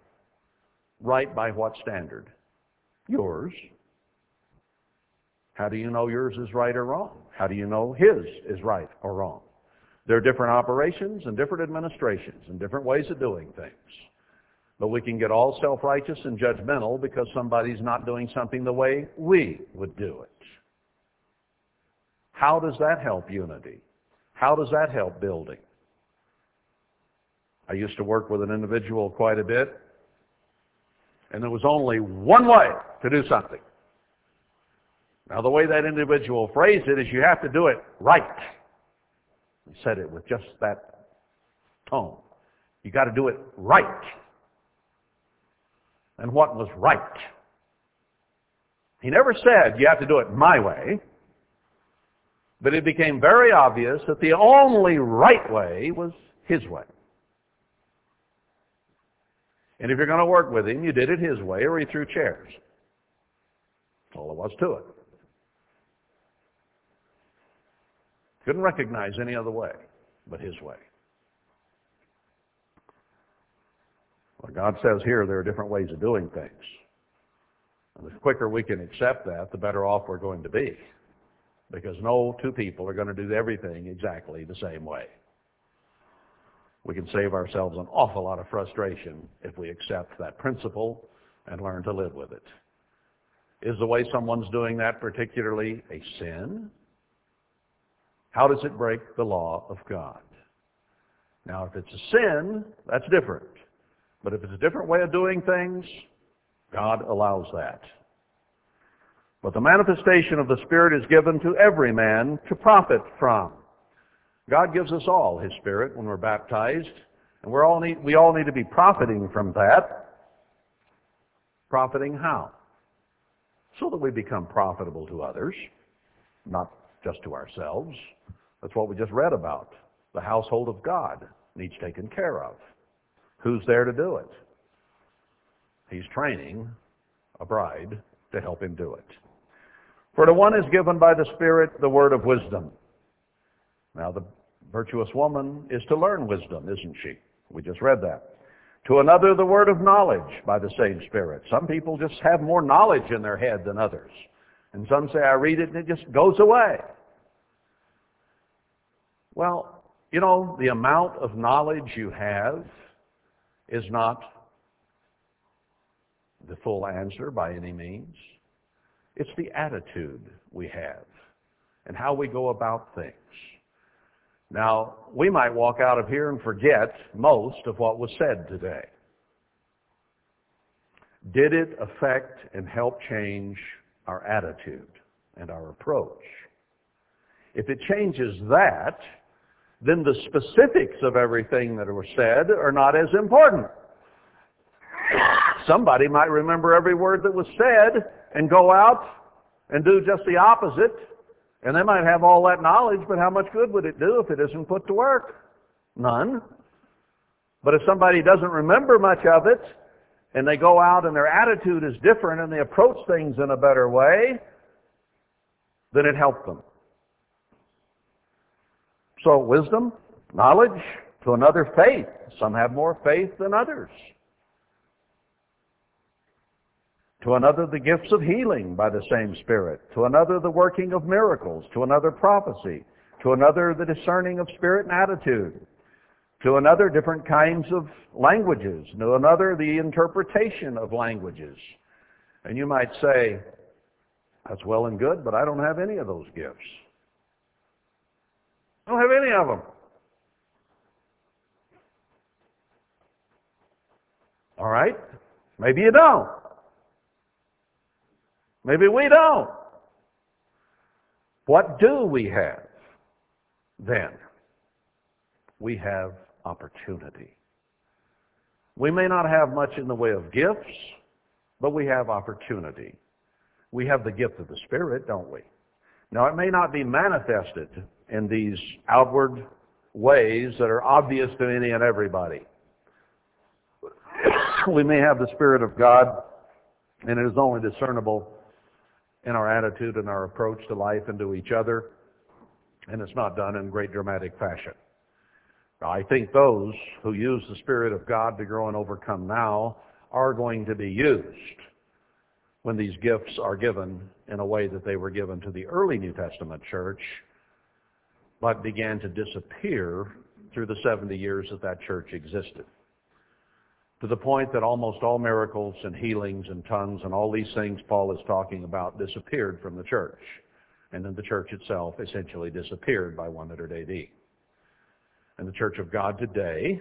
Right by what standard? Yours. How do you know yours is right or wrong? How do you know his is right or wrong? There are different operations and different administrations and different ways of doing things. But we can get all self-righteous and judgmental because somebody's not doing something the way we would do it. How does that help unity? How does that help building? I used to work with an individual quite a bit, and there was only one way to do something. Now, the way that individual phrased it is you have to do it right. He said it with just that tone. You got to do it right. And what was right? He never said, you have to do it my way. But it became very obvious that the only right way was his way. And if you're going to work with him, you did it his way or he threw chairs. That's all there was to it. Couldn't recognize any other way but his way. Well, God says here there are different ways of doing things. And the quicker we can accept that, the better off we're going to be. Because no two people are going to do everything exactly the same way. We can save ourselves an awful lot of frustration if we accept that principle and learn to live with it. Is the way someone's doing that particularly a sin? How does it break the law of God? Now, if it's a sin, that's different. But if it's a different way of doing things, God allows that. But the manifestation of the Spirit is given to every man to profit from. God gives us all His Spirit when we're baptized, and we're all need, we all need to be profiting from that. Profiting how? So that we become profitable to others, not just to ourselves. That's what we just read about. The household of God needs taken care of. Who's there to do it? He's training a bride to help him do it. For to one is given by the Spirit the word of wisdom. Now the virtuous woman is to learn wisdom, isn't she? We just read that. To another the word of knowledge by the same Spirit. Some people just have more knowledge in their head than others. And some say, I read it and it just goes away. Well, you know, the amount of knowledge you have is not the full answer by any means. It's the attitude we have and how we go about things. Now, we might walk out of here and forget most of what was said today. Did it affect and help change our attitude and our approach? If it changes that, then the specifics of everything that were said are not as important. Somebody might remember every word that was said and go out and do just the opposite, and they might have all that knowledge, but how much good would it do if it isn't put to work? None. But if somebody doesn't remember much of it, and they go out and their attitude is different and they approach things in a better way, then it helped them. So wisdom, knowledge, to another faith. Some have more faith than others. To another, the gifts of healing by the same Spirit. To another, the working of miracles. To another, prophecy. To another, the discerning of spirit and attitude. To another, different kinds of languages. To another, the interpretation of languages. And you might say, that's well and good, but I don't have any of those gifts. I don't have any of them. All right, maybe you don't. Maybe we don't. What do we have then? We have opportunity. We may not have much in the way of gifts, but we have opportunity. We have the gift of the Spirit, don't we? Now, it may not be manifested in these outward ways that are obvious to any and everybody. We may have the Spirit of God, and it is only discernible in our attitude and our approach to life and to each other, and it's not done in great dramatic fashion. I think those who use the Spirit of God to grow and overcome now are going to be used when these gifts are given in a way that they were given to the early New Testament church, but began to disappear through the seventy years that that church existed, to the point that almost all miracles and healings and tongues and all these things Paul is talking about disappeared from the church. And then the church itself essentially disappeared by one hundred A D. And the Church of God today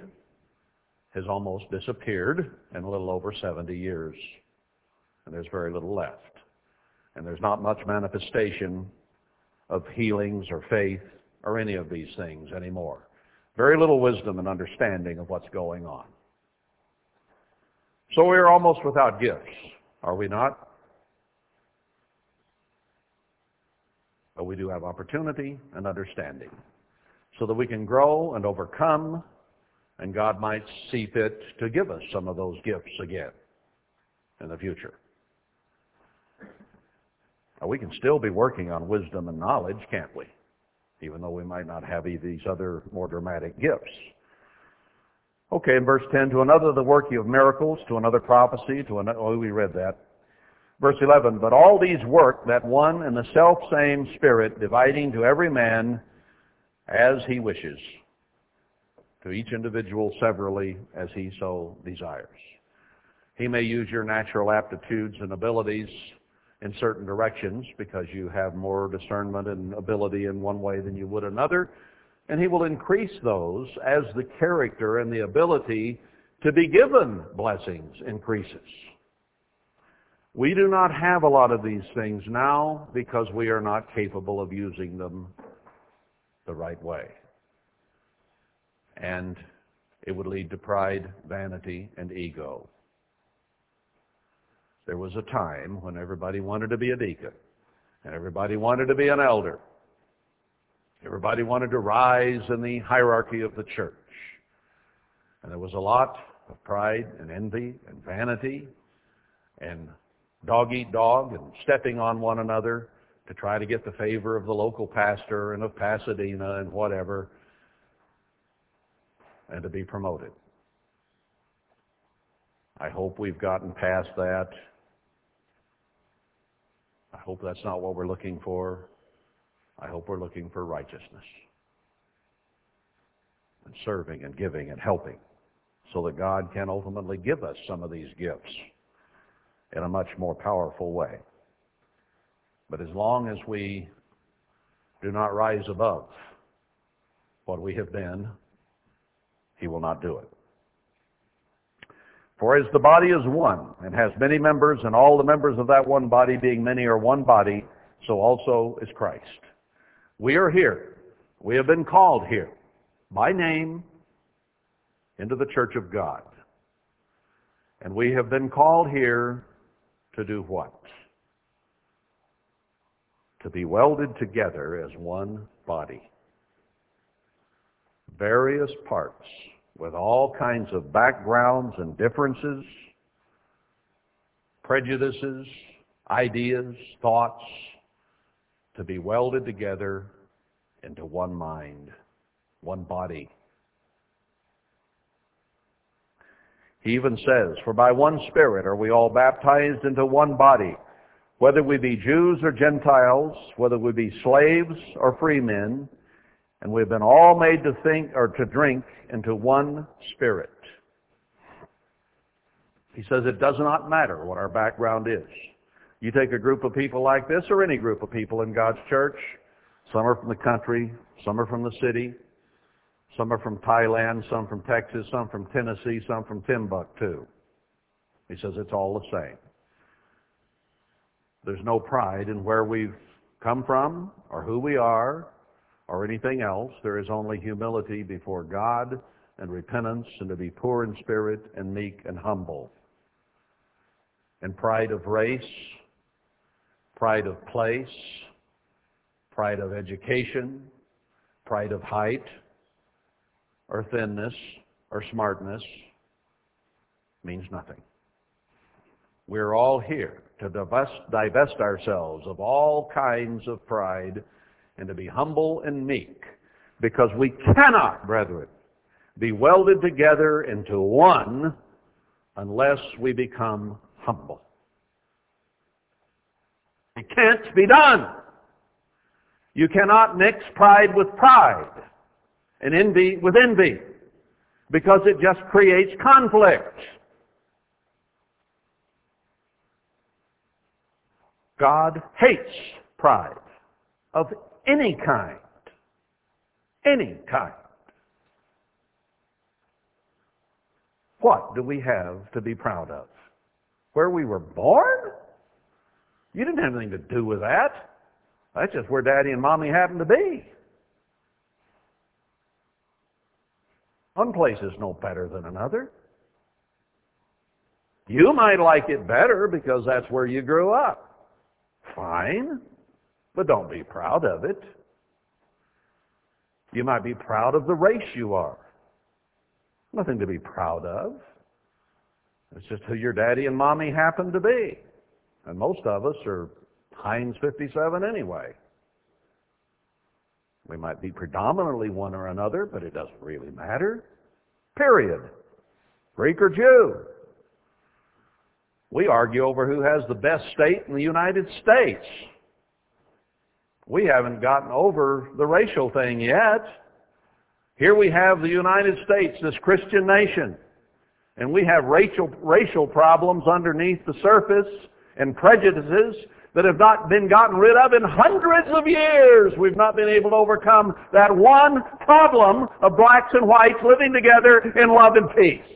has almost disappeared in a little over seventy years. And there's very little left. And there's not much manifestation of healings or faith or any of these things anymore. Very little wisdom and understanding of what's going on. So we are almost without gifts, are we not? But we do have opportunity and understanding so that we can grow and overcome, and God might see fit to give us some of those gifts again in the future. Now, we can still be working on wisdom and knowledge, can't we? Even though we might not have these other more dramatic gifts. Okay, in verse ten, to another the working of miracles, to another prophecy, to another, oh, we read that. Verse eleven, but all these work that one and the selfsame Spirit, dividing to every man as he wishes, to each individual severally as he so desires. He may use your natural aptitudes and abilities in certain directions because you have more discernment and ability in one way than you would another. And he will increase those as the character and the ability to be given blessings increases. We do not have a lot of these things now because we are not capable of using them the right way. And it would lead to pride, vanity, and ego. There was a time when everybody wanted to be a deacon, and everybody wanted to be an elder. Everybody wanted to rise in the hierarchy of the church. And there was a lot of pride and envy and vanity and dog-eat-dog and stepping on one another to try to get the favor of the local pastor and of Pasadena and whatever, and to be promoted. I hope we've gotten past that. I hope that's not what we're looking for. I hope we're looking for righteousness and serving and giving and helping so that God can ultimately give us some of these gifts in a much more powerful way. But as long as we do not rise above what we have been, He will not do it. For as the body is one, and has many members, and all the members of that one body being many are one body, so also is Christ. We are here. We have been called here by name into the church of God. And we have been called here to do what? To be welded together as one body. Various parts with all kinds of backgrounds and differences, prejudices, ideas, thoughts, to be welded together into one mind, one body. He even says, "For by one Spirit are we all baptized into one body, whether we be Jews or Gentiles, whether we be slaves or free men, and we have been all made to think or to drink into one Spirit." He says it does not matter what our background is. You take a group of people like this or any group of people in God's church, some are from the country, some are from the city, some are from Thailand, some from Texas, some from Tennessee, some from Timbuktu. He says it's all the same. There's no pride in where we've come from or who we are or anything else. There is only humility before God and repentance and to be poor in spirit and meek and humble. And pride of race, pride of place, pride of education, pride of height, or thinness, or smartness means nothing. We're all here to divest, divest ourselves of all kinds of pride and to be humble and meek, because we cannot, brethren, be welded together into one unless we become humble. It can't be done. You cannot mix pride with pride and envy with envy, because it just creates conflict. God hates pride of any kind, any kind. What do we have to be proud of? Where we were born? You didn't have anything to do with that. That's just where Daddy and Mommy happened to be. One place is no better than another. You might like it better because that's where you grew up. Fine, but don't be proud of it. You might be proud of the race you are. Nothing to be proud of. It's just who your daddy and mommy happened to be. And most of us are Heinz fifty-seven anyway. We might be predominantly one or another, but it doesn't really matter. Period. Greek or Jew. We argue over who has the best state in the United States. We haven't gotten over the racial thing yet. Here we have the United States, this Christian nation, and we have racial, racial problems underneath the surface and prejudices that have not been gotten rid of in hundreds of years. We've not been able to overcome that one problem of blacks and whites living together in love and peace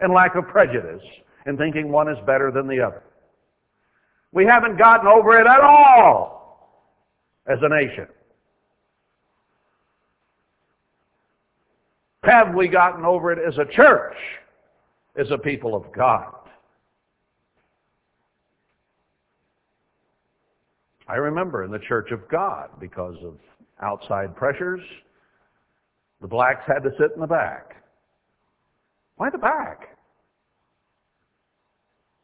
and lack of prejudice and thinking one is better than the other. We haven't gotten over it at all as a nation. Have we gotten over it as a church, as a people of God? I remember in the Church of God, because of outside pressures, the blacks had to sit in the back. Why the back?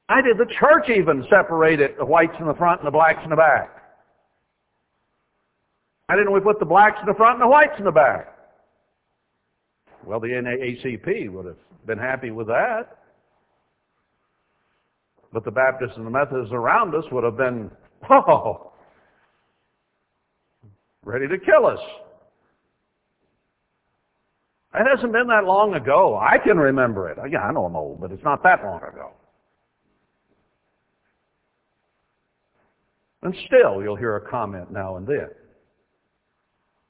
Why did the church even separate it, the whites in the front and the blacks in the back? Why didn't we put the blacks in the front and the whites in the back? Well, the N double A C P would have been happy with that. But the Baptists and the Methodists around us would have been, oh, ready to kill us. It hasn't been that long ago. I can remember it. Yeah, I know I'm old, but it's not that long ago. And still, you'll hear a comment now and then.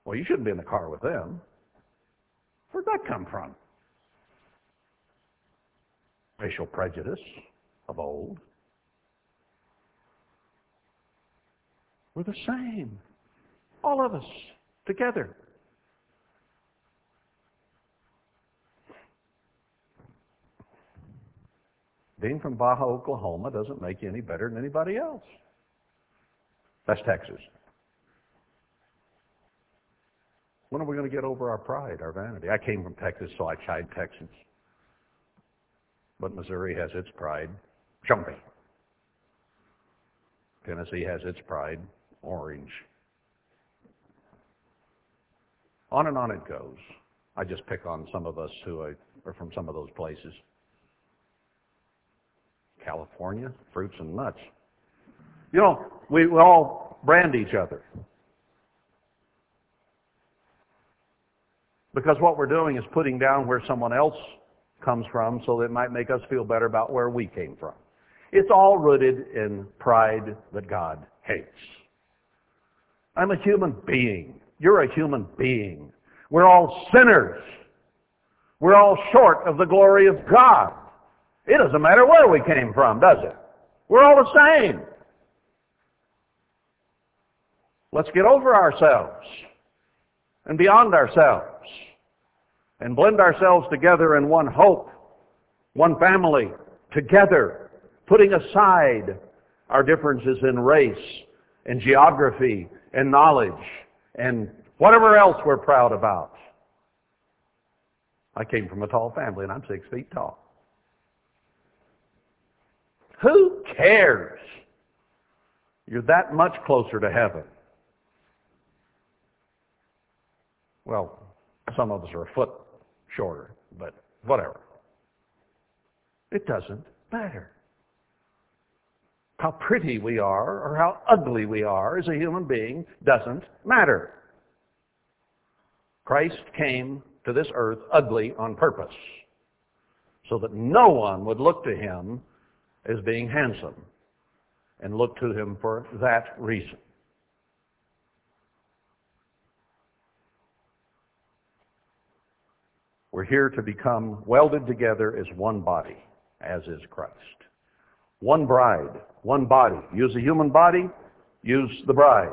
Well, you shouldn't be in the car with them. Where'd that come from? Racial prejudice of old. We're the same. All of us together. Being from Baja, Oklahoma doesn't make you any better than anybody else. That's Texas. When are we going to get over our pride, our vanity? I came from Texas, so I chide Texans. But Missouri has its pride, jumpy. Tennessee has its pride, orange. On and on it goes. I just pick on some of us who are from some of those places. California, fruits and nuts. You know, we, we all brand each other. Because what we're doing is putting down where someone else comes from so that it might make us feel better about where we came from. It's all rooted in pride that God hates. I'm a human being. You're a human being. We're all sinners. We're all short of the glory of God. It doesn't matter where we came from, does it? We're all the same. Let's get over ourselves and beyond ourselves and blend ourselves together in one hope, one family, together, putting aside our differences in race and geography and knowledge and whatever else we're proud about. I came from a tall family, and I'm six feet tall. Who cares? You're that much closer to heaven. Well, some of us are a foot shorter, but whatever. It doesn't matter. How pretty we are or how ugly we are as a human being doesn't matter. Christ came to this earth ugly on purpose so that no one would look to him as being handsome and look to him for that reason. We're here to become welded together as one body, as is Christ. One bride, one body. Use the human body, use the bride.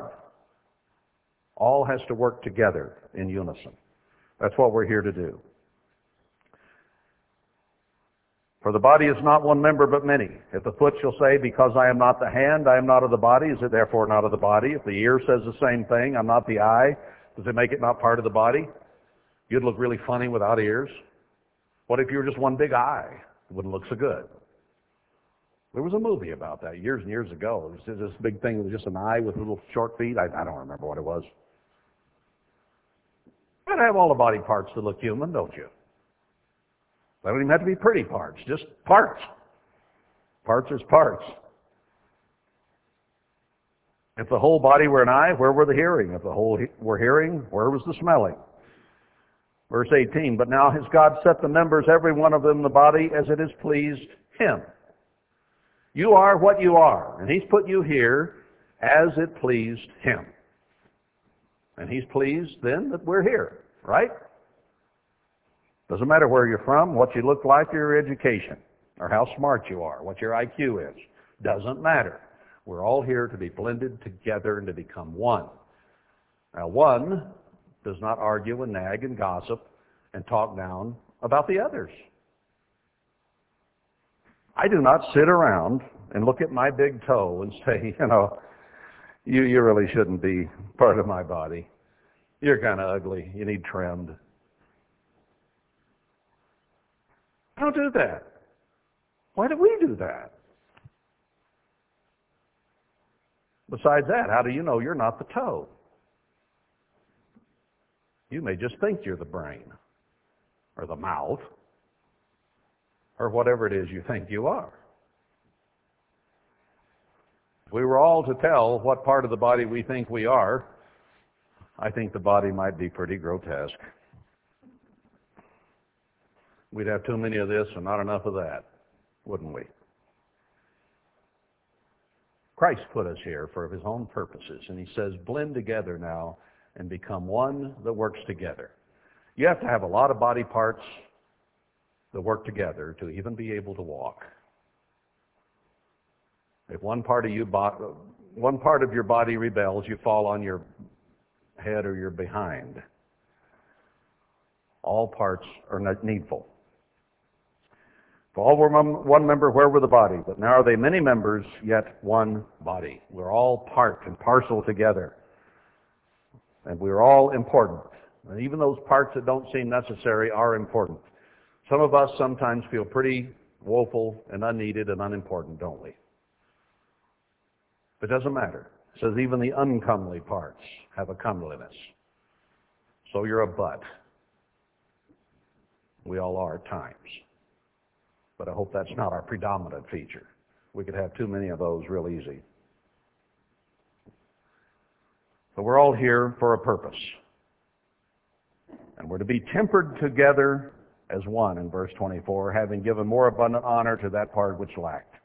All has to work together in unison. That's what we're here to do. For the body is not one member, but many. If the foot shall say, because I am not the hand, I am not of the body, is it therefore not of the body? If the ear says the same thing, I'm not the eye, does it make it not part of the body? You'd look really funny without ears. What if you were just one big eye? It wouldn't look so good. There was a movie about that years and years ago. It was this big thing with just an eye with little short feet. I, I don't remember what it was. You gotta have all the body parts that look human, don't you? They don't even have to be pretty parts, just parts. Parts is parts. If the whole body were an eye, where were the hearing? If the whole he- were hearing, where was the smelling? Verse eighteen, but now has God set the members, every one of them, the body, as it has pleased him. You are what you are, and he's put you here as it pleased him. And he's pleased then that we're here, right? Doesn't matter where you're from, what you look like, your education, or how smart you are, what your I Q is. Doesn't matter. We're all here to be blended together and to become one. Now, one does not argue and nag and gossip and talk down about the others. I do not sit around and look at my big toe and say, you know, you, you really shouldn't be part of my body. You're kind of ugly. You need trimmed. I don't do that. Why do we do that? Besides that, how do you know you're not the toe? You may just think you're the brain or the mouth or whatever it is you think you are. If we were all to tell what part of the body we think we are, I think the body might be pretty grotesque. We'd have too many of this and not enough of that, wouldn't we? Christ put us here for his own purposes, and he says, blend together now and become one that works together. You have to have a lot of body parts that work together to even be able to walk. If one part of you, bo- one part of your body rebels, you fall on your head or your behind. All parts are not needful. If all were one member, where were the body? But now are they many members, yet one body. We're all part and parcel together. And we're all important. And even those parts that don't seem necessary are important. Some of us sometimes feel pretty woeful and unneeded and unimportant, don't we? But it doesn't matter. It says even the uncomely parts have a comeliness. So you're a butt. We all are at times. But I hope that's not our predominant feature. We could have too many of those real easy. But we're all here for a purpose. And we're to be tempered together as one in verse twenty-four, having given more abundant honor to that part which lacked.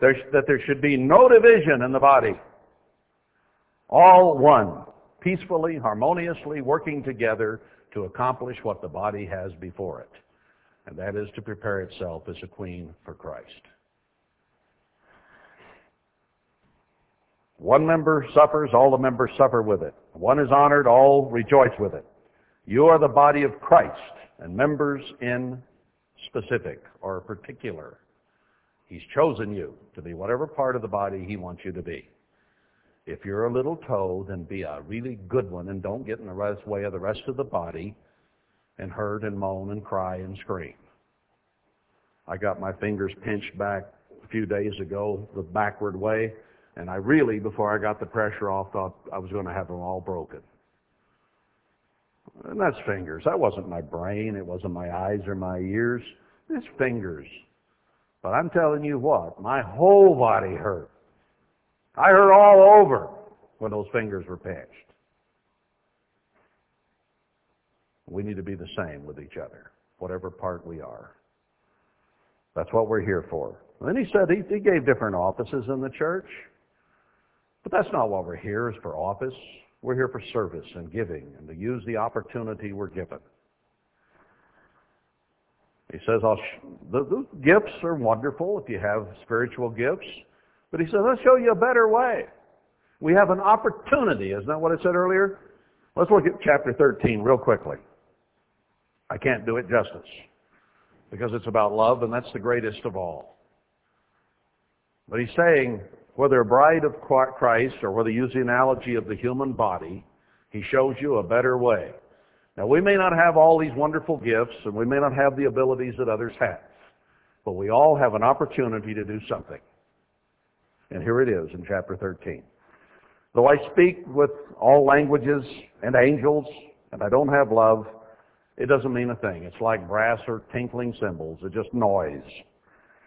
There, that there should be no division in the body. All one, peacefully, harmoniously working together to accomplish what the body has before it. And that is to prepare itself as a queen for Christ. One member suffers, all the members suffer with it. One is honored, all rejoice with it. You are the body of Christ, and members in specific or particular. He's chosen you to be whatever part of the body he wants you to be. If you're a little toe, then be a really good one and don't get in the way of the rest of the body and hurt and moan and cry and scream. I got my fingers pinched back a few days ago the backward way, and I really, before I got the pressure off, thought I was going to have them all broken. And that's fingers. That wasn't my brain. It wasn't my eyes or my ears. It's fingers. But I'm telling you what, my whole body hurt. I hurt all over when those fingers were pinched. We need to be the same with each other, whatever part we are. That's what we're here for. And then he said he, he gave different offices in the church. But that's not what we're here is for office. We're here for service and giving and to use the opportunity we're given. He says, I'll sh- the, the gifts are wonderful if you have spiritual gifts. But he says, let's show you a better way. We have an opportunity. Isn't that what I said earlier? Let's look at chapter thirteen real quickly. I can't do it justice because it's about love, and that's the greatest of all. But he's saying, whether a bride of Christ or whether you use the analogy of the human body, he shows you a better way. Now, we may not have all these wonderful gifts, and we may not have the abilities that others have, but we all have an opportunity to do something. And here it is in chapter thirteen. Though I speak with all languages and angels, and I don't have love, it doesn't mean a thing. It's like brass or tinkling cymbals. It's just noise.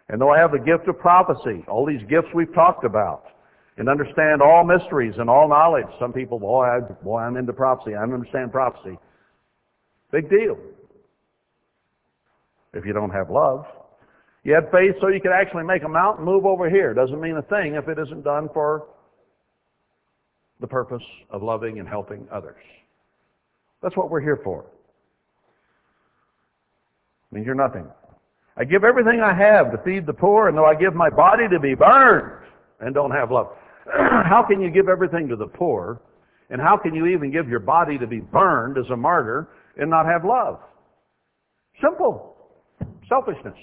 And though I have the gift of prophecy, all these gifts we've talked about, and understand all mysteries and all knowledge. Some people, boy, I, boy I'm into prophecy. I understand prophecy. Big deal. If you don't have love. You had faith so you could actually make a mountain move over here. Doesn't mean a thing if it isn't done for the purpose of loving and helping others. That's what we're here for. It means you're nothing. I give everything I have to feed the poor, and though I give my body to be burned and don't have love. How can you give everything to the poor? And how can you even give your body to be burned as a martyr and not have love? Simple. Selfishness.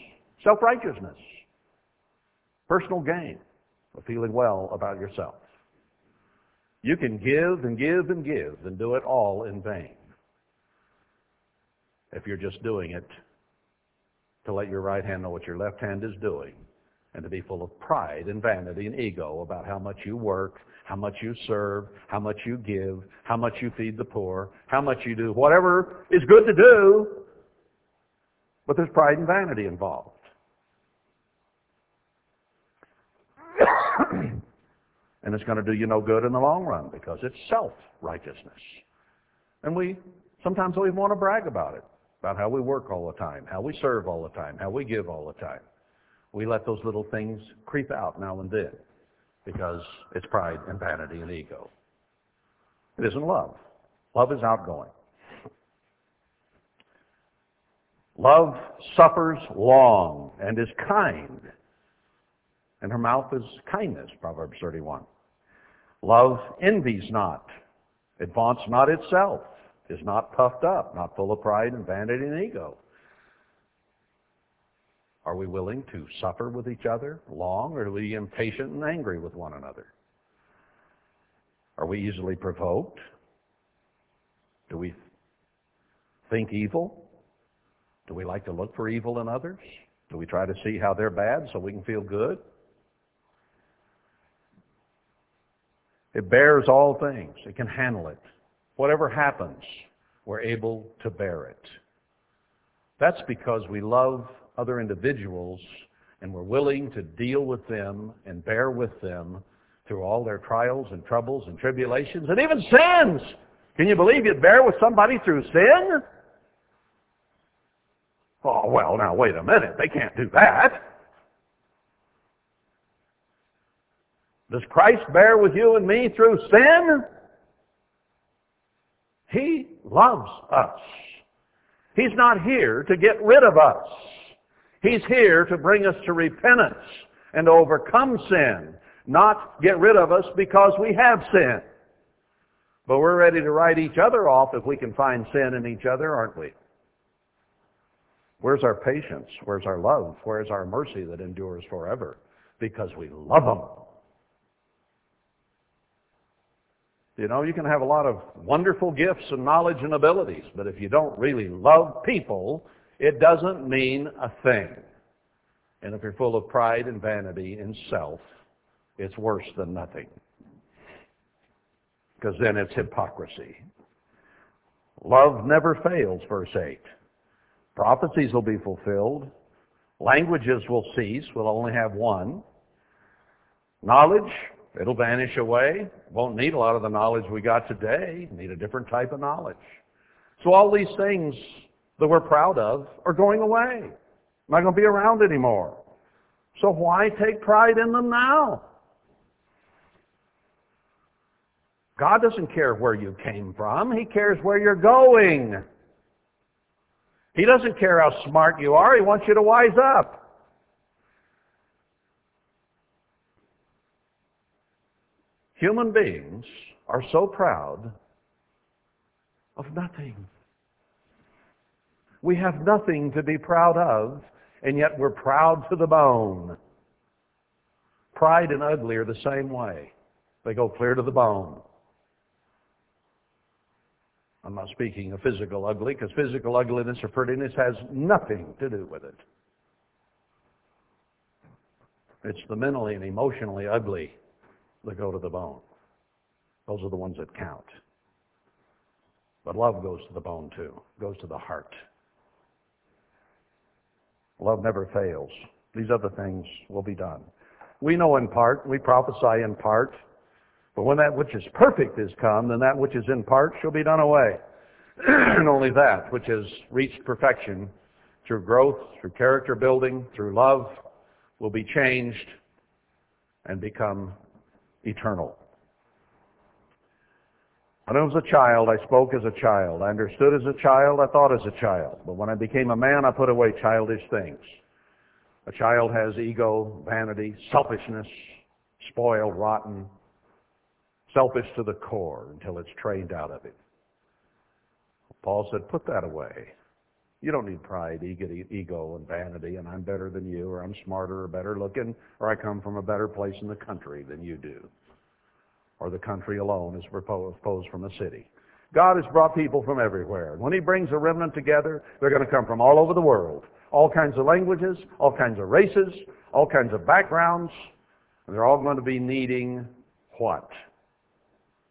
Self-righteousness. Personal gain of feeling well about yourself. You can give and give and give and do it all in vain if you're just doing it to let your right hand know what your left hand is doing and to be full of pride and vanity and ego about how much you work, how much you serve, how much you give, how much you feed the poor, how much you do, whatever is good to do. But there's pride and vanity involved. And it's going to do you no good in the long run because it's self-righteousness. And we sometimes don't even want to brag about it, about how we work all the time, how we serve all the time, how we give all the time. We let those little things creep out now and then because it's pride and vanity and ego. It isn't love. Love is outgoing. Love suffers long and is kind. And her mouth is kindness, Proverbs thirty-one. Love envies not. It vaunts not itself. Is not puffed up, not full of pride and vanity and ego. Are we willing to suffer with each other long, or are we impatient and angry with one another? Are we easily provoked? Do we think evil? Do we like to look for evil in others? Do we try to see how they're bad so we can feel good? It bears all things. It can handle it. Whatever happens, we're able to bear it. That's because we love other individuals and we're willing to deal with them and bear with them through all their trials and troubles and tribulations and even sins. Can you believe you'd bear with somebody through sin? Oh, well, now, wait a minute. They can't do that. Does Christ bear with you and me through sin? He loves us. He's not here to get rid of us. He's here to bring us to repentance and to overcome sin, not get rid of us because we have sin. But we're ready to write each other off if we can find sin in each other, aren't we? Where's our patience? Where's our love? Where's our mercy that endures forever? Because we love them. You know, you can have a lot of wonderful gifts and knowledge and abilities, but if you don't really love people, it doesn't mean a thing. And if you're full of pride and vanity and self, it's worse than nothing. Because then it's hypocrisy. Love never fails, verse eight. Prophecies will be fulfilled. Languages will cease. We'll only have one. Knowledge, it'll vanish away. Won't need a lot of the knowledge we got today. Need a different type of knowledge. So all these things that we're proud of are going away. Not going to be around anymore. So why take pride in them now? God doesn't care where you came from. He cares where you're going. He doesn't care how smart you are. He wants you to wise up. Human beings are so proud of nothing. We have nothing to be proud of, and yet we're proud to the bone. Pride and ugly are the same way. They go clear to the bone. I'm not speaking of physical ugly, because physical ugliness or prettiness has nothing to do with it. It's the mentally and emotionally ugly that go to the bone. Those are the ones that count. But love goes to the bone too, goes to the heart. Love never fails. These other things will be done. We know in part, we prophesy in part. But when that which is perfect is come, then that which is in part shall be done away. And only that which has reached perfection through growth, through character building, through love, will be changed and become eternal. When I was a child, I spoke as a child. I understood as a child. I thought as a child. But when I became a man, I put away childish things. A child has ego, vanity, selfishness, spoiled, rotten, selfish to the core until it's trained out of it. Paul said, put that away. You don't need pride, ego, and vanity, and I'm better than you, or I'm smarter, or better looking, or I come from a better place in the country than you do, or the country alone is proposed from a city. God has brought people from everywhere. When he brings a remnant together, they're going to come from all over the world, all kinds of languages, all kinds of races, all kinds of backgrounds, and they're all going to be needing what?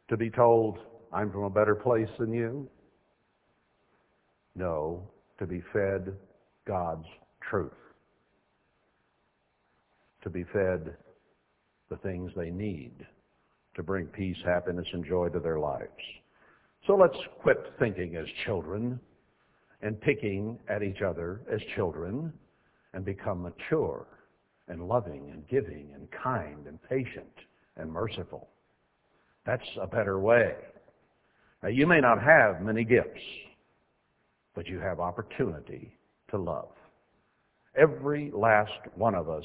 To be told, I'm from a better place than you? No, to be fed God's truth, to be fed the things they need to bring peace, happiness, and joy to their lives. So let's quit thinking as children and picking at each other as children and become mature and loving and giving and kind and patient and merciful. That's a better way. Now, you may not have many gifts, but you have opportunity to love. Every last one of us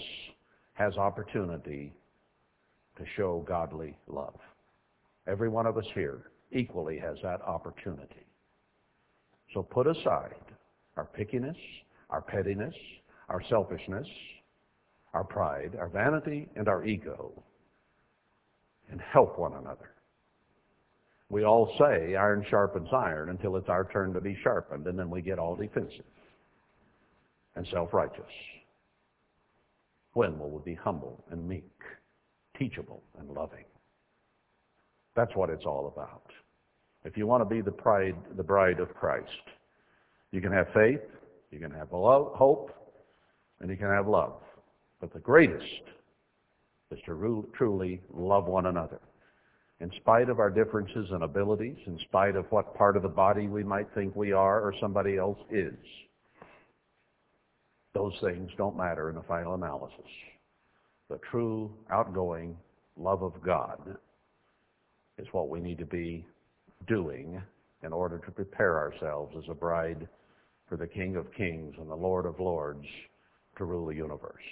has opportunity to show godly love. Every one of us here equally has that opportunity. So put aside our pickiness, our pettiness, our selfishness, our pride, our vanity, and our ego, and help one another. We all say iron sharpens iron until it's our turn to be sharpened, and then we get all defensive and self-righteous. When will we be humble and meek, teachable and loving? That's what it's all about. If you want to be the pride, the bride of Christ, you can have faith, you can have hope, and you can have love. But the greatest is to truly love one another. In spite of our differences and abilities, in spite of what part of the body we might think we are or somebody else is, those things don't matter in the final analysis. The true, outgoing love of God is what we need to be doing in order to prepare ourselves as a bride for the King of Kings and the Lord of Lords to rule the universe.